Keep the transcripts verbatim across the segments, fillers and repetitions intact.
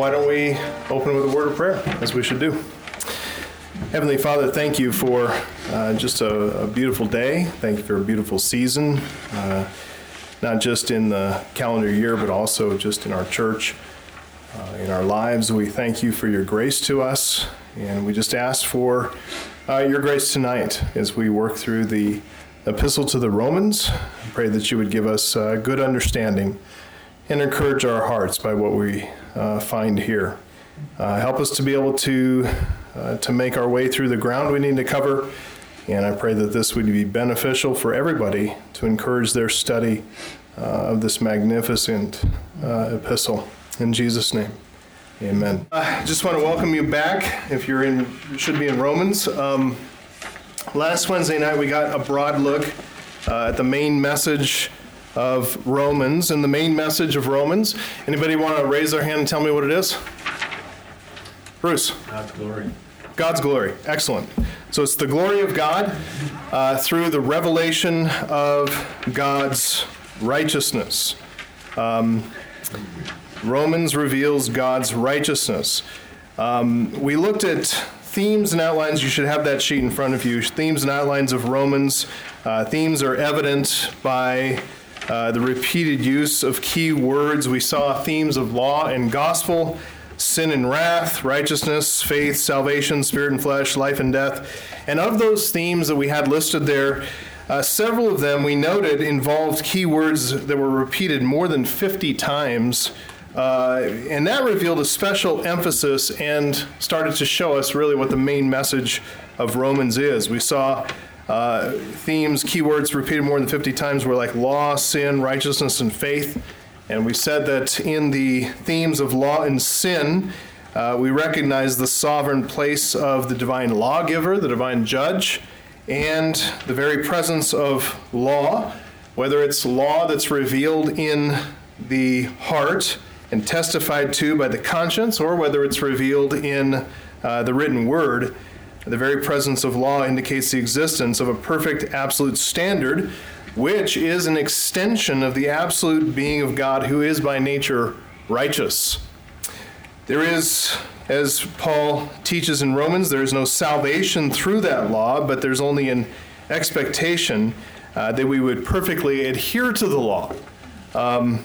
why don't we open with a word of prayer, as we should do. Heavenly Father, thank you for uh, just a, a beautiful day. Thank you for a beautiful season, uh, not just in the calendar year, but also just in our church, uh, in our lives. We thank you for your grace to us, and we just ask for uh, your grace tonight as we work through the Epistle to the Romans. I pray that you would give us uh, good understanding and encourage our hearts by what we uh, find here. Uh, help us to be able to uh, to make our way through the ground we need to cover, and I pray that this would be beneficial for everybody to encourage their study uh, of this magnificent uh, epistle. In Jesus' name, amen. I uh, just want to welcome you back. If you're in, you should be in Romans. Um, Last Wednesday night, we got a broad look uh, at the main message of Romans. And the main message of Romans, anybody want to raise their hand and tell me what it is? Bruce? God's glory. God's glory. Excellent. So it's the glory of God uh, through the revelation of God's righteousness. Um, Romans reveals God's righteousness. Um, we looked at themes and outlines. You should have that sheet in front of you. Themes and outlines of Romans. Uh, themes are evident by uh, the repeated use of key words. We saw themes of law and gospel, sin and wrath, righteousness, faith, salvation, spirit and flesh, life and death. And of those themes that we had listed there, uh, several of them we noted involved key words that were repeated more than fifty times. Uh, and that revealed a special emphasis and started to show us really what the main message of Romans is. We saw uh, themes, keywords repeated more than fifty times were like law, sin, righteousness, and faith. And we said that in the themes of law and sin, uh, we recognize the sovereign place of the divine lawgiver, the divine judge, and the very presence of law, whether it's law that's revealed in the heart and testified to by the conscience, or whether it's revealed in uh, the written word. The very presence of law indicates the existence of a perfect absolute standard, which is an extension of the absolute being of God, who is by nature righteous. There is, as Paul teaches in Romans, there is no salvation through that law, but there's only an expectation uh, that we would perfectly adhere to the law. Um,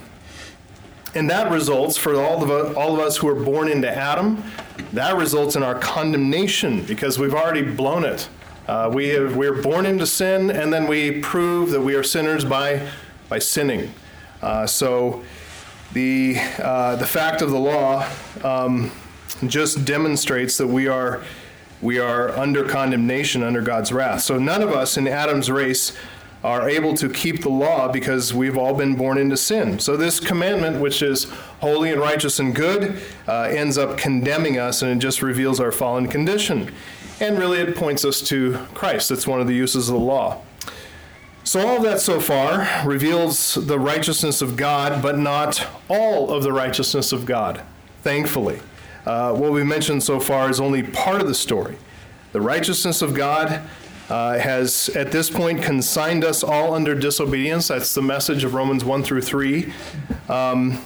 And that results, for all of, all of us who are born into Adam, that results in our condemnation, because we've already blown it. Uh, we have, we're born into sin, and then we prove that we are sinners by by sinning. Uh, so the uh, the fact of the law um, just demonstrates that we are we are under condemnation, under God's wrath. So none of us in Adam's race are able to keep the law, because we've all been born into sin. So this commandment, which is holy and righteous and good, uh, ends up condemning us, and it just reveals our fallen condition. And really it points us to Christ. That's one of the uses of the law. So all of that so far reveals the righteousness of God, but not all of the righteousness of God, thankfully. Uh, what we mentioned so far is only part of the story. The righteousness of God Uh, has at this point consigned us all under disobedience. That's the message of Romans one through three, um,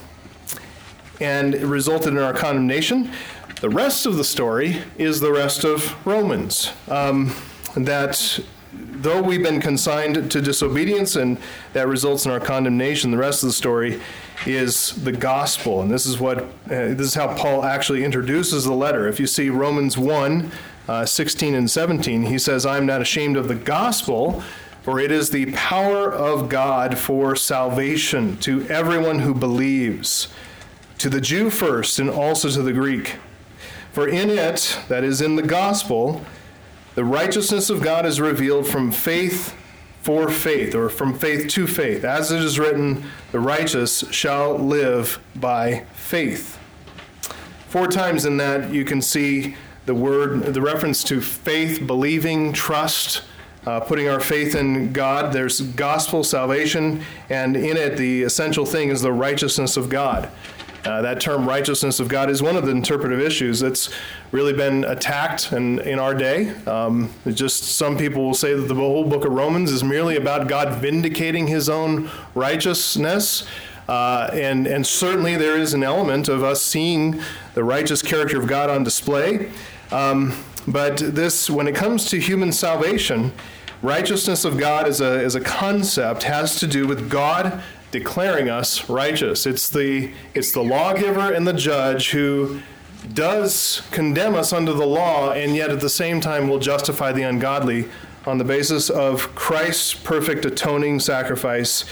and it resulted in our condemnation. The rest of the story is the rest of Romans, um, that though we've been consigned to disobedience and that results in our condemnation, the rest of the story is the gospel. And this is what uh, this is how Paul actually introduces the letter. If you see Romans one, Uh, sixteen and seventeen, he says, "I am not ashamed of the gospel, for it is the power of God for salvation to everyone who believes, to the Jew first and also to the Greek. For in it," that is in the gospel, "the righteousness of God is revealed from faith for faith," or from faith to faith. "As it is written, the righteous shall live by faith." Four times in that you can see the word, the reference to faith, believing, trust, uh, putting our faith in God. There's gospel, salvation, and in it the essential thing is the righteousness of God. Uh, that term righteousness of God is one of the interpretive issues that's really been attacked in, in our day. Um, just some people will say that the whole book of Romans is merely about God vindicating his own righteousness. Uh, and, and certainly there is an element of us seeing the righteous character of God on display. Um, but this, when it comes to human salvation, righteousness of God as a, as a concept has to do with God declaring us righteous. It's the, it's the lawgiver and the judge who does condemn us under the law, and yet at the same time will justify the ungodly on the basis of Christ's perfect atoning sacrifice.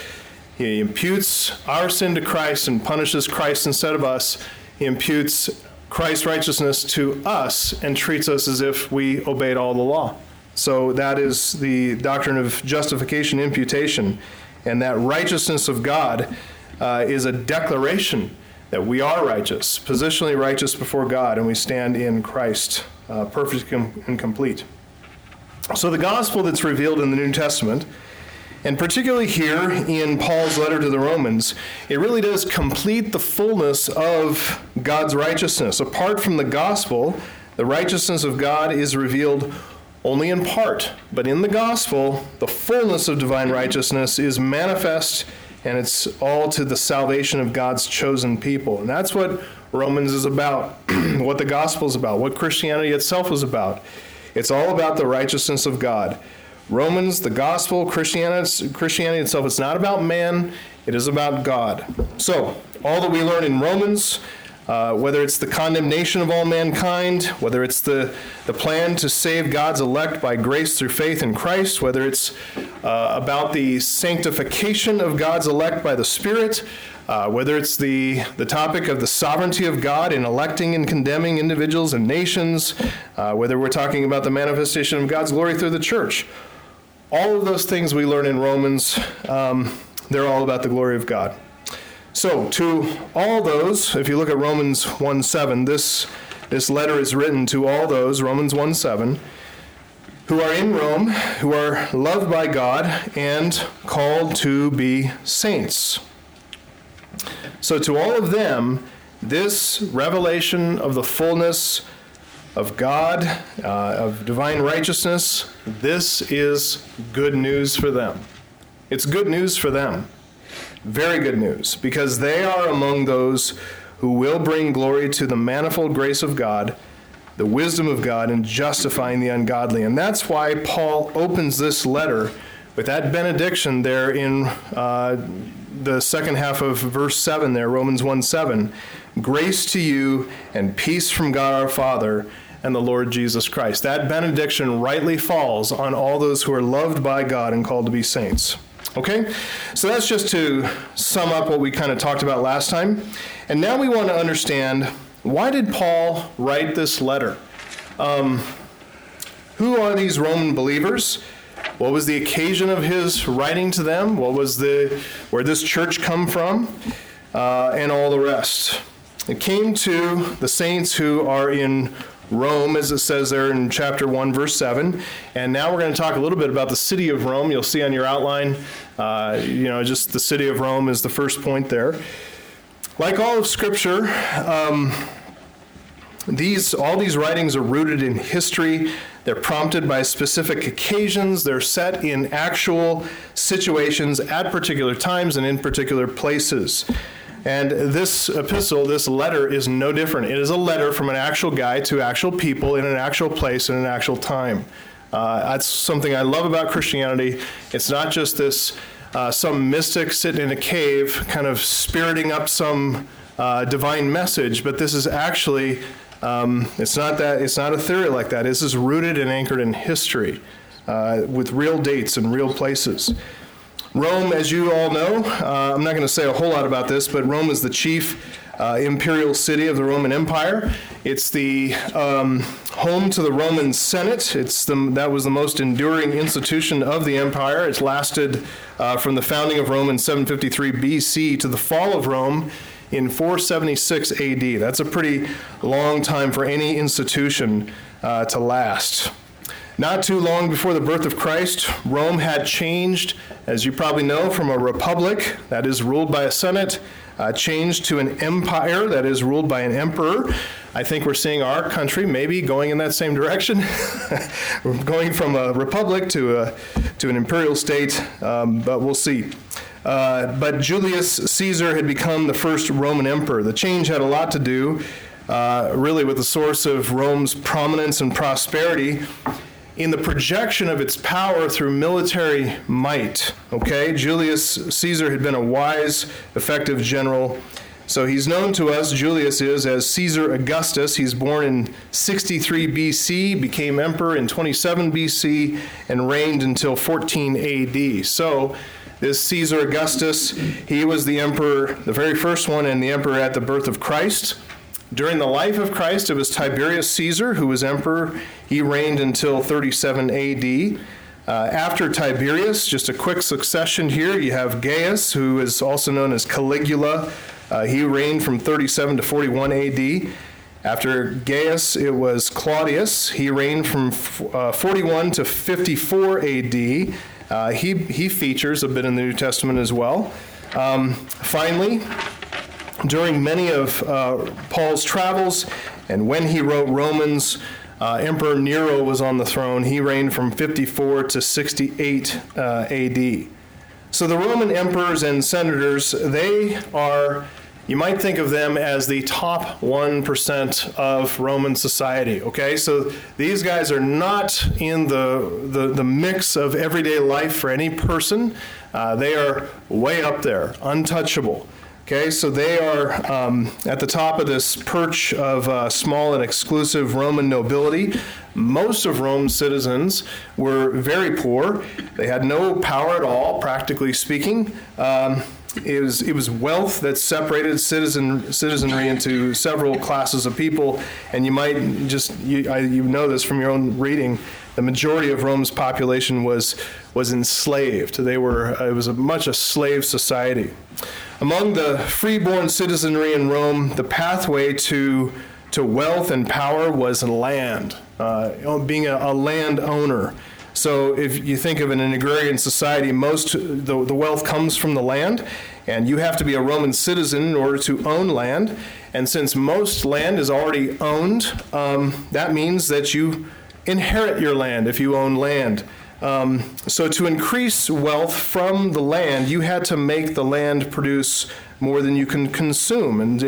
He imputes our sin to Christ and punishes Christ instead of us. He imputes Christ's righteousness to us and treats us as if we obeyed all the law. So that is the doctrine of justification, imputation, and that righteousness of God uh, is a declaration that we are righteous, positionally righteous before God, and we stand in Christ, uh, perfect and complete. So the gospel that's revealed in the New Testament, and particularly here in Paul's letter to the Romans, it really does complete the fullness of God's righteousness. Apart from the gospel, the righteousness of God is revealed only in part, but in the gospel, the fullness of divine righteousness is manifest, and it's all to the salvation of God's chosen people. And that's what Romans is about, what the gospel is about, what Christianity itself is about. It's all about the righteousness of God. Romans, the gospel, Christianity, Christianity itself, it's not about man, it is about God. So, all that we learn in Romans, Uh, whether it's the condemnation of all mankind, whether it's the, the plan to save God's elect by grace through faith in Christ, whether it's uh, about the sanctification of God's elect by the Spirit, uh, whether it's the, the topic of the sovereignty of God in electing and condemning individuals and nations, uh, whether we're talking about the manifestation of God's glory through the church. All of those things we learn in Romans, um, they're all about the glory of God. So, to all those, if you look at Romans one seven, this, this letter is written to all those, Romans one seven, who are in Rome, who are loved by God, and called to be saints. So, to all of them, this revelation of the fullness of God, uh, of divine righteousness, this is good news for them. It's good news for them. Very good news, because they are among those who will bring glory to the manifold grace of God, the wisdom of God in justifying the ungodly. And that's why Paul opens this letter with that benediction there in uh, the second half of verse seven there, Romans one seven. Grace to you and peace from God our Father and the Lord Jesus Christ. That benediction rightly falls on all those who are loved by God and called to be saints. Okay, so that's just to sum up what we kind of talked about last time. And now we want to understand, why did Paul write this letter? Um, who are these Roman believers? What was the occasion of his writing to them? What was the, where did this church come from? Uh, and all the rest. It came to the saints who are in Rome, as it says there in chapter one, verse seven. And now we're going to talk a little bit about the city of Rome. You'll see on your outline, uh, you know, just the city of Rome is the first point there. Like all of Scripture, um, these all these writings are rooted in history. They're prompted by specific occasions. They're set in actual situations at particular times and in particular places. And this epistle, this letter, is no different. It is a letter from an actual guy to actual people in an actual place in an actual time. Uh, that's something I love about Christianity. It's not just this, uh, some mystic sitting in a cave kind of spiriting up some uh, divine message, but this is actually, um, it's not that, it's not a theory like that. This is rooted and anchored in history uh, with real dates and real places. Rome, as you all know, uh, I'm not going to say a whole lot about this, but Rome is the chief uh, imperial city of the Roman Empire. It's the um, home to the Roman Senate. It's the, that was the most enduring institution of the empire. It's lasted uh, from the founding of Rome in seven fifty-three B C to the fall of Rome in four seventy-six A D. That's a pretty long time for any institution uh, to last. Not too long before the birth of Christ, Rome had changed, as you probably know, from a republic that is ruled by a senate, uh, changed to an empire that is ruled by an emperor. I think we're seeing our country maybe going in that same direction, going from a republic to a to an imperial state, um, but we'll see. Uh, but Julius Caesar had become the first Roman emperor. The change had a lot to do, uh, really, with the source of Rome's prominence and prosperity in the projection of its power through military might. Okay, Julius Caesar had been a wise, effective general. So he's known to us, Julius is, as Caesar Augustus. He's born in sixty-three B C, became emperor in twenty-seven B C, and reigned until fourteen A D. So this Caesar Augustus, he was the emperor, the very first one, and the emperor at the birth of Christ. During the life of Christ, it was Tiberius Caesar who was emperor. He reigned until thirty-seven A D. Uh, after Tiberius, just a quick succession here, you have Gaius, who is also known as Caligula. Uh, he reigned from thirty-seven to forty-one A D. After Gaius, it was Claudius. He reigned from uh, forty-one to fifty-four A D. Uh, he, he features a bit in the New Testament as well. Um, finally, during many of uh, Paul's travels and when he wrote Romans, uh, Emperor Nero was on the throne. He reigned from fifty-four to sixty-eight uh, A D. So the Roman emperors and senators, they are, you might think of them as the top one percent of Roman society, okay? So these guys are not in the the, the mix of everyday life for any person. Uh, they are way up there, untouchable, okay? So they are um, at the top of this perch of uh, small and exclusive Roman nobility. Most of Rome's citizens were very poor. They had no power at all, practically speaking. Um, it was, it was wealth that separated citizen, citizenry into several classes of people. And you might just, you, I, you know this from your own reading, the majority of Rome's population was was enslaved. They were, it was a, much a slave society. Among the freeborn citizenry in Rome, the pathway to to wealth and power was land, uh, being a, a land owner. So if you think of an agrarian society, most the, the wealth comes from the land, and you have to be a Roman citizen in order to own land. And since most land is already owned, um, that means that you inherit your land if you own land. Um, so to increase wealth from the land, you had to make the land produce more than you can consume. And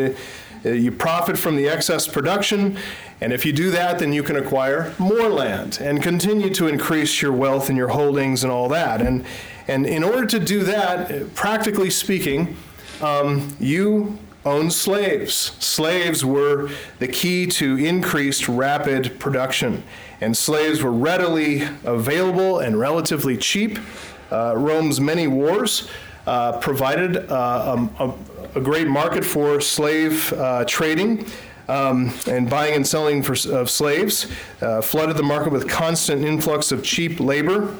uh, You profit from the excess production, and if you do that, then you can acquire more land and continue to increase your wealth and your holdings and all that. And and in order to do that, practically speaking, um, you own slaves. Slaves were the key to increased rapid production, and slaves were readily available and relatively cheap. Uh, Rome's many wars uh, provided uh, a, a a great market for slave uh, trading um, and buying and selling for, of slaves, uh, flooded the market with constant influx of cheap labor.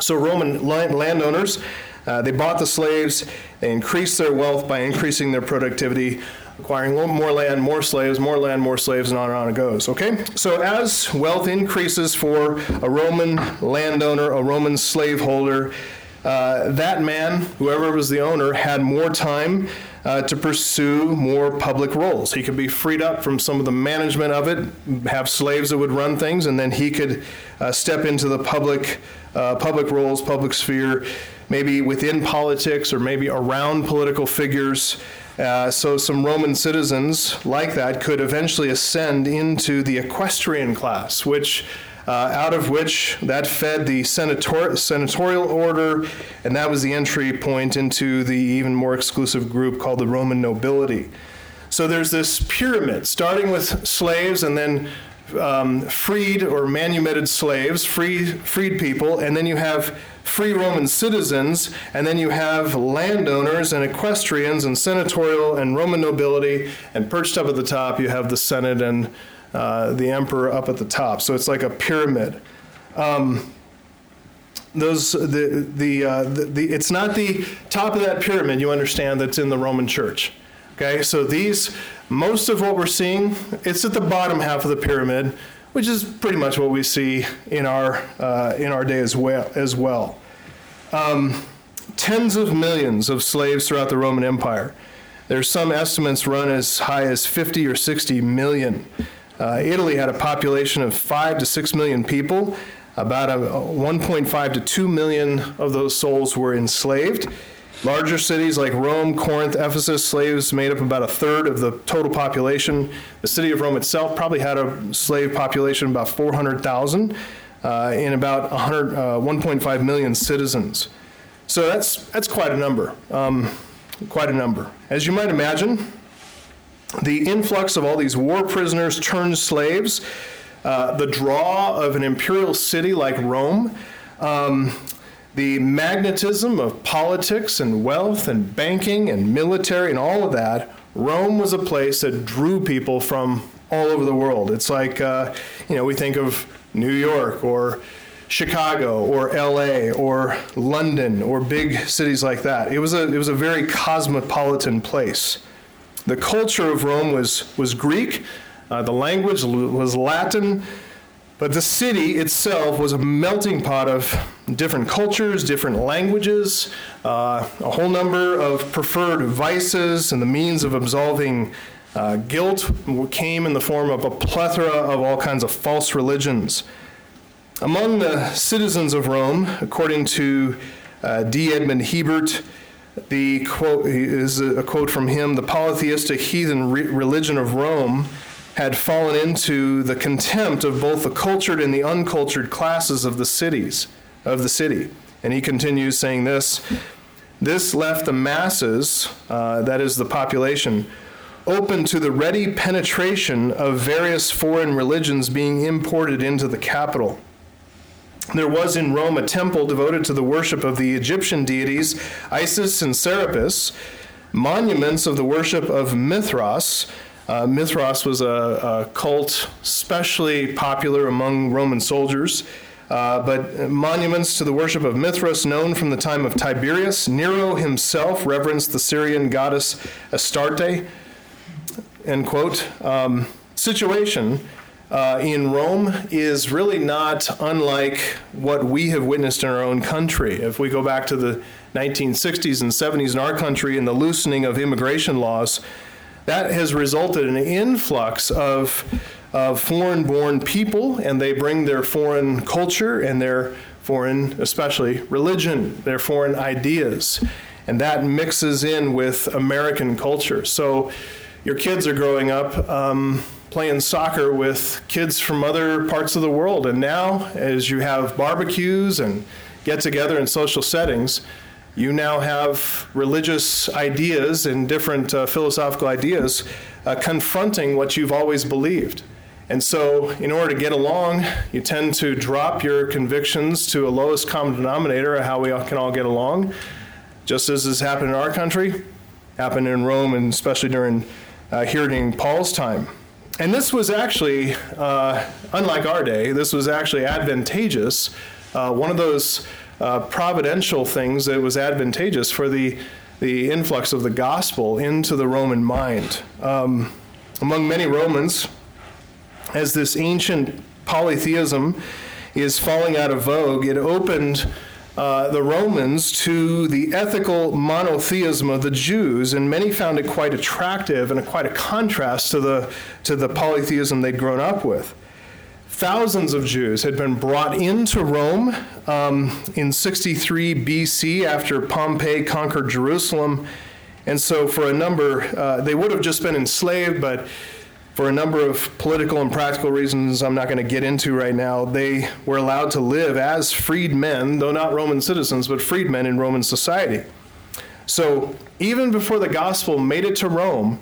So Roman landowners, uh, they bought the slaves, they increased their wealth by increasing their productivity, acquiring more land, more slaves, more land, more slaves, and on and on it goes, okay? So as wealth increases for a Roman landowner, a Roman slaveholder, Uh, that man, whoever was the owner, had more time uh, to pursue more public roles. He could be freed up from some of the management of it, have slaves that would run things, and then he could uh, step into the public uh, public roles, public sphere, maybe within politics or maybe around political figures. Uh, so some Roman citizens like that could eventually ascend into the equestrian class, which Uh, out of which that fed the senator- senatorial order, and that was the entry point into the even more exclusive group called the Roman nobility. So there's this pyramid, starting with slaves and then um, freed or manumitted slaves, free, freed people, and then you have free Roman citizens, and then you have landowners and equestrians and senatorial and Roman nobility, and perched up at the top you have the Senate and Uh, the emperor up at the top. So it's like a pyramid. Um, those the the, uh, the the it's not the top of that pyramid, you understand, that's in the Roman Church. Okay, so these most of what we're seeing, it's at the bottom half of the pyramid, which is pretty much what we see in our uh, in our day as well. As well, um, tens of millions of slaves throughout the Roman Empire. There's some estimates run as high as fifty or sixty million. Uh, Italy had a population of five to six million people. About a, a one point five to two million of those souls were enslaved. Larger cities like Rome, Corinth, Ephesus, slaves made up about a third of the total population. The city of Rome itself probably had a slave population of about four hundred thousand uh, and about one hundred, uh, one point five million citizens. So that's that's quite a number, um, quite a number. As you might imagine, the influx of all these war prisoners turned slaves, uh, the draw of an imperial city like Rome, um, the magnetism of politics and wealth and banking and military and all of that, Rome was a place that drew people from all over the world. It's like, uh, you know, we think of New York or Chicago or L A or London or big cities like that. It was a it was a very cosmopolitan place. The culture of Rome was, was Greek, uh, the language was Latin, but the city itself was a melting pot of different cultures, different languages, uh, a whole number of preferred vices, and the means of absolving uh, guilt came in the form of a plethora of all kinds of false religions. Among the citizens of Rome, according to uh, D. Edmund Hebert, the quote is a quote from him, the polytheistic heathen re- religion of Rome had fallen into the contempt of both the cultured and the uncultured classes of the cities, of the city. And he continues saying this, this left the masses, uh, that is the population, open to the ready penetration of various foreign religions being imported into the capital. There was in Rome a temple devoted to the worship of the Egyptian deities Isis and Serapis, monuments of the worship of Mithras. Uh, Mithras was a, a cult especially popular among Roman soldiers, uh, but monuments to the worship of Mithras known from the time of Tiberius. Nero himself reverenced the Syrian goddess Astarte, end quote. Um, situation. Uh, in Rome is really not unlike what we have witnessed in our own country. If we go back to the nineteen sixties and seventies in our country and the loosening of immigration laws, that has resulted in an influx of, of foreign-born people, and they bring their foreign culture and their foreign, especially religion, their foreign ideas, and that mixes in with American culture. So your kids are growing up um, playing soccer with kids from other parts of the world. And now, as you have barbecues and get-together in social settings, you now have religious ideas and different uh, philosophical ideas uh, confronting what you've always believed. And so, in order to get along, you tend to drop your convictions to a lowest common denominator of how we all can all get along. Just as has happened in our country, happened in Rome, and especially during uh, here during Paul's time. And this was actually, uh, unlike our day, this was actually advantageous, uh, one of those uh, providential things that was advantageous for the, the influx of the gospel into the Roman mind. Um, among many Romans, as this ancient polytheism is falling out of vogue, it opened uh, the Romans to the ethical monotheism of the Jews, and many found it quite attractive and quite a contrast to the to the polytheism they'd grown up with. Thousands of Jews had been brought into Rome um, in sixty-three B C after Pompey conquered Jerusalem, and so for a number, uh, they would have just been enslaved, but for a number of political and practical reasons I'm not going to get into right now, they were allowed to live as freedmen, though not Roman citizens, but freedmen in Roman society. So even before the gospel made it to Rome,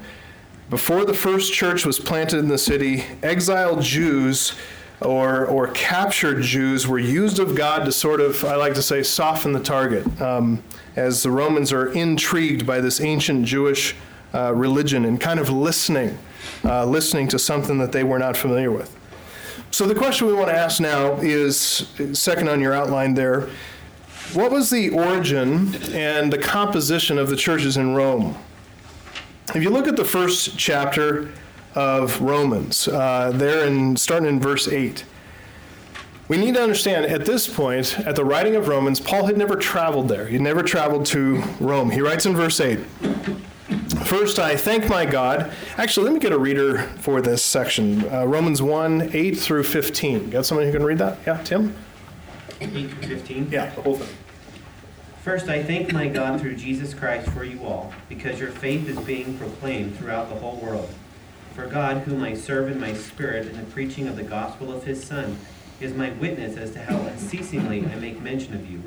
before the first church was planted in the city, exiled Jews or or captured Jews were used of God to sort of, I like to say, soften the target, um, as the Romans are intrigued by this ancient Jewish Uh, religion and kind of listening, uh, listening to something that they were not familiar with. So the question we want to ask now is, second on your outline there, what was the origin and the composition of the churches in Rome? If you look at the first chapter of Romans, uh, there in starting in verse eight, we need to understand at this point, at the writing of Romans, Paul had never traveled there. He'd never traveled to Rome. He writes in verse eight, first, I thank my God. Actually, let me get a reader for this section. Uh, Romans one, eight through fifteen. Got someone who can read that? Yeah, Tim? eight through fifteen? Yeah, the whole thing. First, I thank my God through Jesus Christ for you all, because your faith is being proclaimed throughout the whole world. For God, whom I serve in my spirit in the preaching of the gospel of his Son, is my witness as to how unceasingly I make mention of you,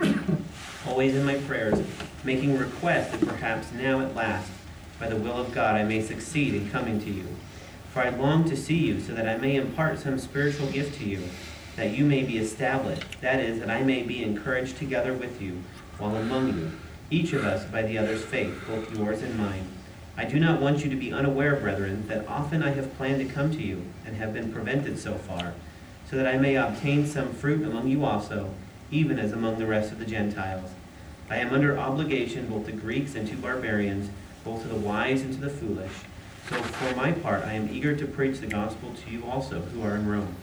always in my prayers, making request that perhaps now at last, by the will of God, I may succeed in coming to you. For I long to see you, so that I may impart some spiritual gift to you, that you may be established, that is, that I may be encouraged together with you, while among you, each of us by the other's faith, both yours and mine. I do not want you to be unaware, brethren, that often I have planned to come to you, and have been prevented so far, so that I may obtain some fruit among you also, even as among the rest of the Gentiles. I am under obligation both to Greeks and to barbarians, both to the wise and to the foolish. So for my part, I am eager to preach the gospel to you also who are in Rome.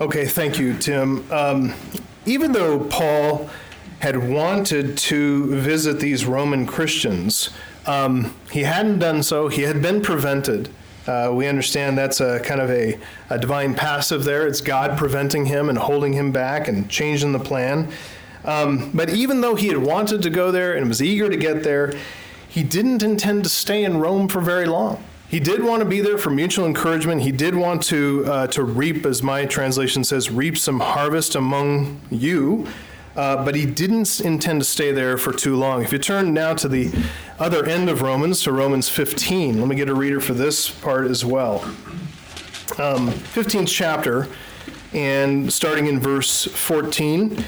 Okay, thank you, Tim. Um, even though Paul had wanted to visit these Roman Christians, um, he hadn't done so. He had been prevented. Uh, we understand that's a kind of a, a divine passive there. It's God preventing him and holding him back and changing the plan. Um, but even though he had wanted to go there and was eager to get there, he didn't intend to stay in Rome for very long. He did want to be there for mutual encouragement. He did want to uh, to reap, as my translation says, reap some harvest among you. Uh, but he didn't intend to stay there for too long. If you turn now to the other end of Romans, to Romans fifteen, let me get a reader for this part as well. Um, fifteenth chapter, and starting in verse fourteen.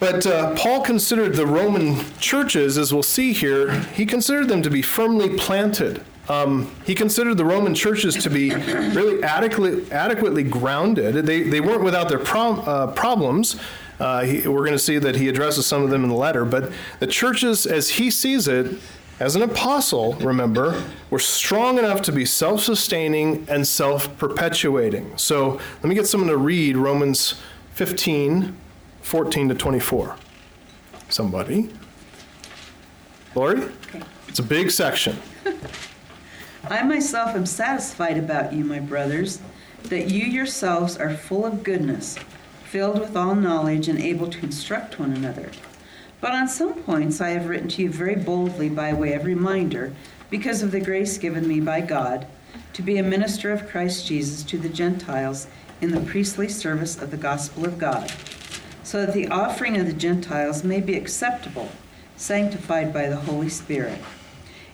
But uh, Paul considered the Roman churches, as we'll see here, he considered them to be firmly planted. Um, he considered the Roman churches to be really adequately, adequately grounded. They they weren't without their pro- uh, problems. Uh, he, we're going to see that he addresses some of them in the letter. But the churches, as he sees it, as an apostle, remember, were strong enough to be self-sustaining and self-perpetuating. So let me get someone to read Romans fifteen, fourteen to twenty-four. Somebody? Lori? Okay. It's a big section. I myself am satisfied about you, my brothers, that you yourselves are full of goodness, filled with all knowledge and able to instruct one another. But on some points I have written to you very boldly by way of reminder, because of the grace given me by God, to be a minister of Christ Jesus to the Gentiles in the priestly service of the gospel of God, so that the offering of the Gentiles may be acceptable, sanctified by the Holy Spirit.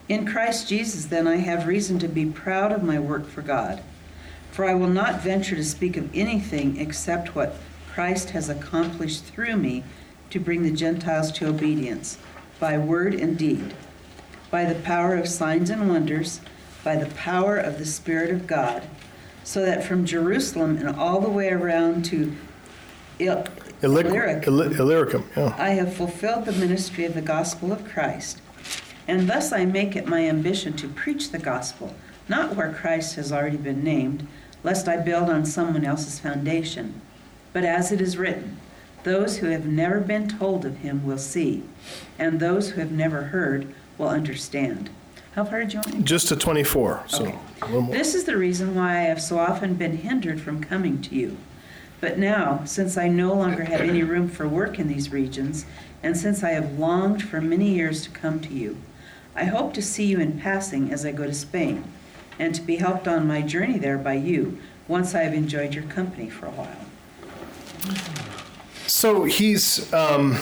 In Christ Jesus, then, I have reason to be proud of my work for God, for I will not venture to speak of anything except what Christ has accomplished through me to bring the Gentiles to obedience, by word and deed, by the power of signs and wonders, by the power of the Spirit of God, so that from Jerusalem and all the way around to Il- Illyric, Illy- Illyricum, yeah. I have fulfilled the ministry of the gospel of Christ, and thus I make it my ambition to preach the gospel, not where Christ has already been named, lest I build on someone else's foundation. But as it is written, those who have never been told of him will see, and those who have never heard will understand. How far did you want me? Just to twenty-four. So okay. A little more. This is the reason why I have so often been hindered from coming to you. But now, since I no longer have any room for work in these regions, and since I have longed for many years to come to you, I hope to see you in passing as I go to Spain, and to be helped on my journey there by you, once I have enjoyed your company for a while. So he's, um,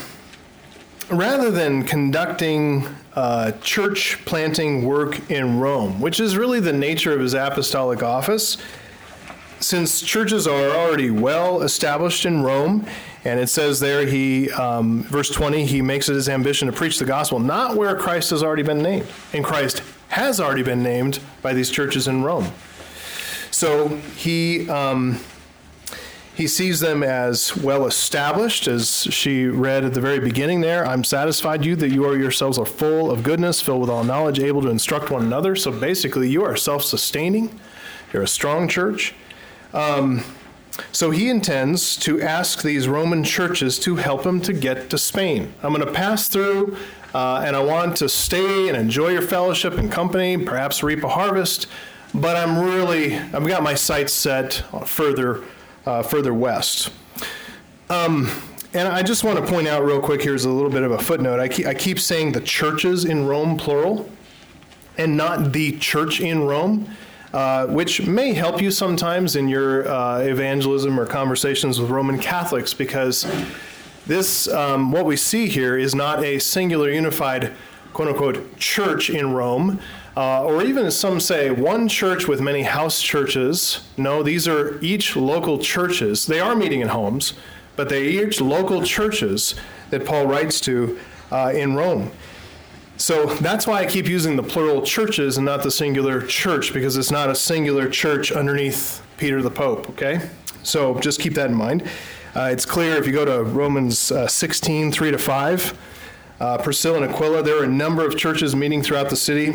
rather than conducting uh, church planting work in Rome, which is really the nature of his apostolic office, since churches are already well established in Rome, and it says there, he, um, verse twenty, he makes it his ambition to preach the gospel, not where Christ has already been named, and Christ has already been named by these churches in Rome. So he... Um, He sees them as well-established, as she read at the very beginning there. I'm satisfied you that you are yourselves are full of goodness, filled with all knowledge, able to instruct one another. So basically, you are self-sustaining. You're a strong church. Um, so he intends to ask these Roman churches to help him to get to Spain. I'm going to pass through, uh, and I want to stay and enjoy your fellowship and company, perhaps reap a harvest. But I'm really, I've got my sights set further Uh, further west. Um, And I just want to point out real quick, here's a little bit of a footnote. I keep, I keep saying the churches in Rome, plural, and not the church in Rome, uh, which may help you sometimes in your uh, evangelism or conversations with Roman Catholics, because this, um, what we see here is not a singular unified, quote-unquote, church in Rome, uh, or even as some say, one church with many house churches. No, these are each local churches. They are meeting in homes, but they are each local churches that Paul writes to uh, in Rome. So that's why I keep using the plural churches and not the singular church, because it's not a singular church underneath Peter the Pope, okay? So just keep that in mind. Uh, it's clear if you go to Romans uh, sixteen, three to five, uh, Priscilla and Aquila, there were a number of churches meeting throughout the city,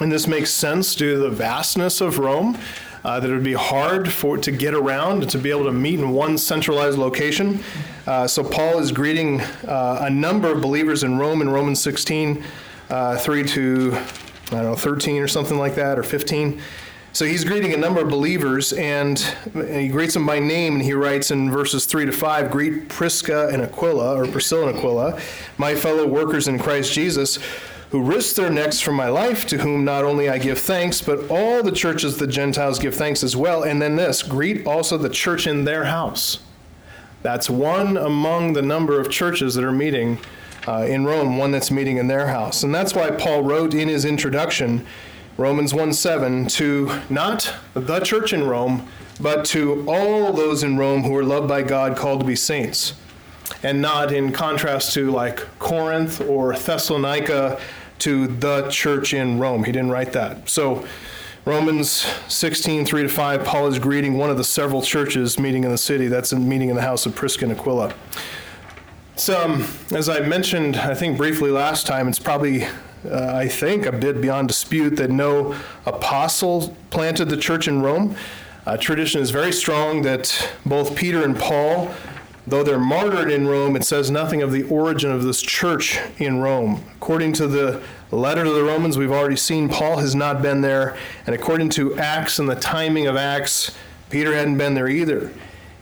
and this makes sense due to the vastness of Rome. Uh, that it would be hard for to get around, to be able to meet in one centralized location. Uh, so Paul is greeting uh, a number of believers in Rome in Romans sixteen, uh, three to, I don't know, thirteen or something like that, or fifteen. So he's greeting a number of believers, and, and he greets them by name, and he writes in verses three to five, "Greet Prisca and Aquila, or Priscilla and Aquila, my fellow workers in Christ Jesus, who risked their necks for my life, to whom not only I give thanks, but all the churches of the Gentiles give thanks as well." And then this, "Greet also the church in their house." That's one among the number of churches that are meeting uh, in Rome, one that's meeting in their house. And that's why Paul wrote in his introduction, Romans one seven, to not the church in Rome, but to all those in Rome who are loved by God, called to be saints. And not in contrast to like Corinth or Thessalonica, to the church in Rome. He didn't write that. So Romans sixteen, three to five, Paul is greeting one of the several churches meeting in the city. That's a meeting in the house of Prisca and Aquila. So um, as I mentioned, I think briefly last time, it's probably, uh, I think, a bit beyond dispute that no apostle planted the church in Rome. Uh, tradition is very strong that both Peter and Paul, though they're martyred in Rome, it says nothing of the origin of this church in Rome. According to the letter to the Romans, we've already seen Paul has not been there. And according to Acts and the timing of Acts, Peter hadn't been there either.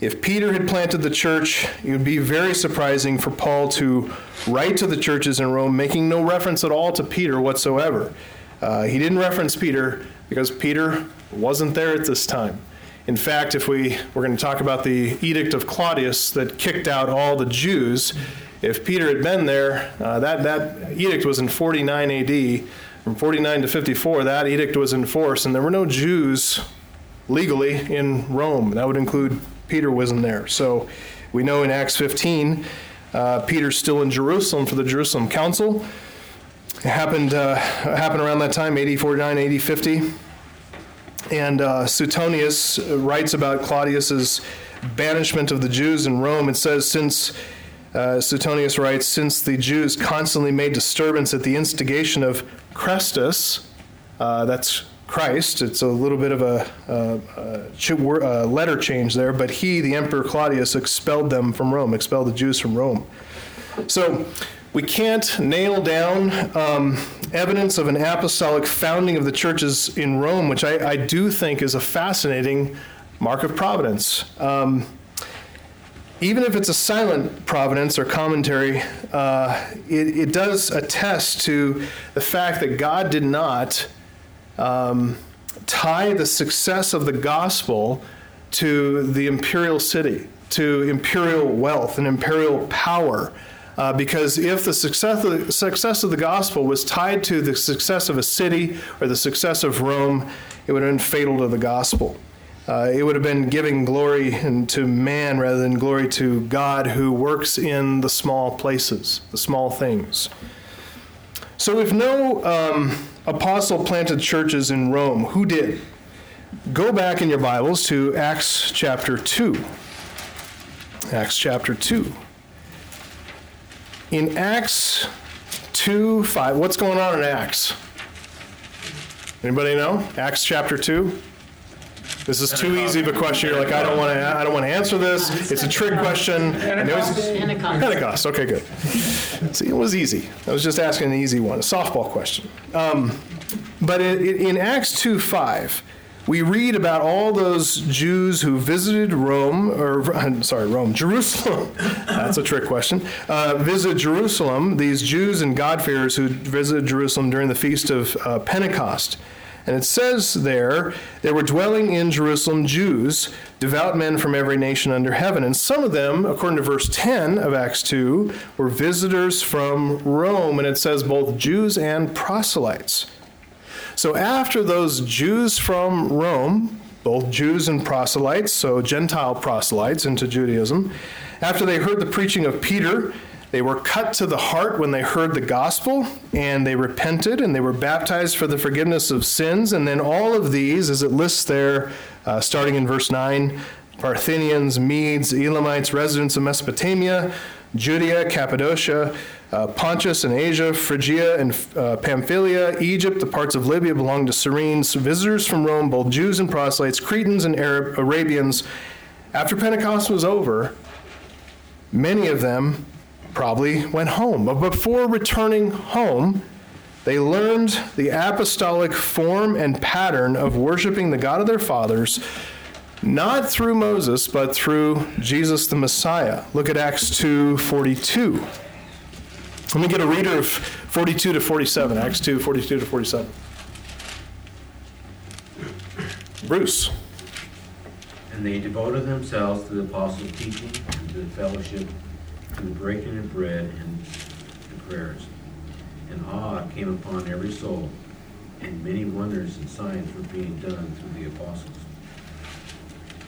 If Peter had planted the church, it would be very surprising for Paul to write to the churches in Rome, making no reference at all to Peter whatsoever. Uh, he didn't reference Peter because Peter wasn't there at this time. In fact, if we were going to talk about the edict of Claudius that kicked out all the Jews, if Peter had been there, uh, that, that edict was in forty-nine A D. From forty-nine to fifty-four, that edict was in force, and there were no Jews legally in Rome. That would include Peter wasn't there. So we know in Acts fifteen, uh, Peter's still in Jerusalem for the Jerusalem Council. It happened, uh, happened around that time, A D forty-nine, A D fifty. And uh, Suetonius writes about Claudius's banishment of the Jews in Rome. It says, since, uh, Suetonius writes, since the Jews constantly made disturbance at the instigation of Crestus, uh, that's Christ, it's a little bit of a, a, a letter change there, but he, the Emperor Claudius, expelled them from Rome, expelled the Jews from Rome. So we can't nail down um, evidence of an apostolic founding of the churches in Rome, which I, I do think is a fascinating mark of providence. Um, even if it's a silent providence or commentary, uh, it, it does attest to the fact that God did not um, tie the success of the gospel to the imperial city, to imperial wealth and imperial power. Uh, because if the success of the, success of the gospel was tied to the success of a city or the success of Rome, it would have been fatal to the gospel. Uh, it would have been giving glory to man rather than glory to God, who works in the small places, the small things. So if no um, apostle planted churches in Rome, who did? Go back in your Bibles to Acts chapter two. Acts chapter two. In Acts two five, what's going on in Acts? Anybody know? Acts chapter two. This is too easy of a question. You're like, I don't want to. I don't want to answer this. It's a trick question. Pentecost. Pentecost. Pentecost. Okay, good. See, it was easy. I was just asking an easy one, a softball question. Um, but in, in Acts two five, we read about all those Jews who visited Rome, or I'm sorry, Rome, Jerusalem. That's a trick question. Uh, visit Jerusalem, these Jews and God-fearers who visited Jerusalem during the Feast of uh, Pentecost. And it says there, there were dwelling in Jerusalem Jews, devout men from every nation under heaven. And some of them, according to verse ten of Acts two, were visitors from Rome. And it says both Jews and proselytes. So after those Jews from Rome, both Jews and proselytes, so Gentile proselytes into Judaism, after they heard the preaching of Peter, they were cut to the heart when they heard the gospel, and they repented, and they were baptized for the forgiveness of sins. And then all of these, as it lists there, uh, starting in verse nine, Parthians, Medes, Elamites, residents of Mesopotamia, Judea, Cappadocia, uh, Pontus and Asia, Phrygia and uh, Pamphylia, Egypt, the parts of Libya belonged to Cyrenes, visitors from Rome, both Jews and proselytes, Cretans and Arab, Arabians. After Pentecost was over, many of them probably went home. But before returning home, they learned the apostolic form and pattern of worshiping the God of their fathers, not through Moses, but through Jesus the Messiah. Look at Acts two forty-two. Let me get a reader of forty-two to forty-seven. Acts two forty-two to forty-seven. Bruce. And they devoted themselves to the apostles' teaching, and to the fellowship, to the breaking of bread, and the prayers. And awe came upon every soul, and many wonders and signs were being done through the apostles.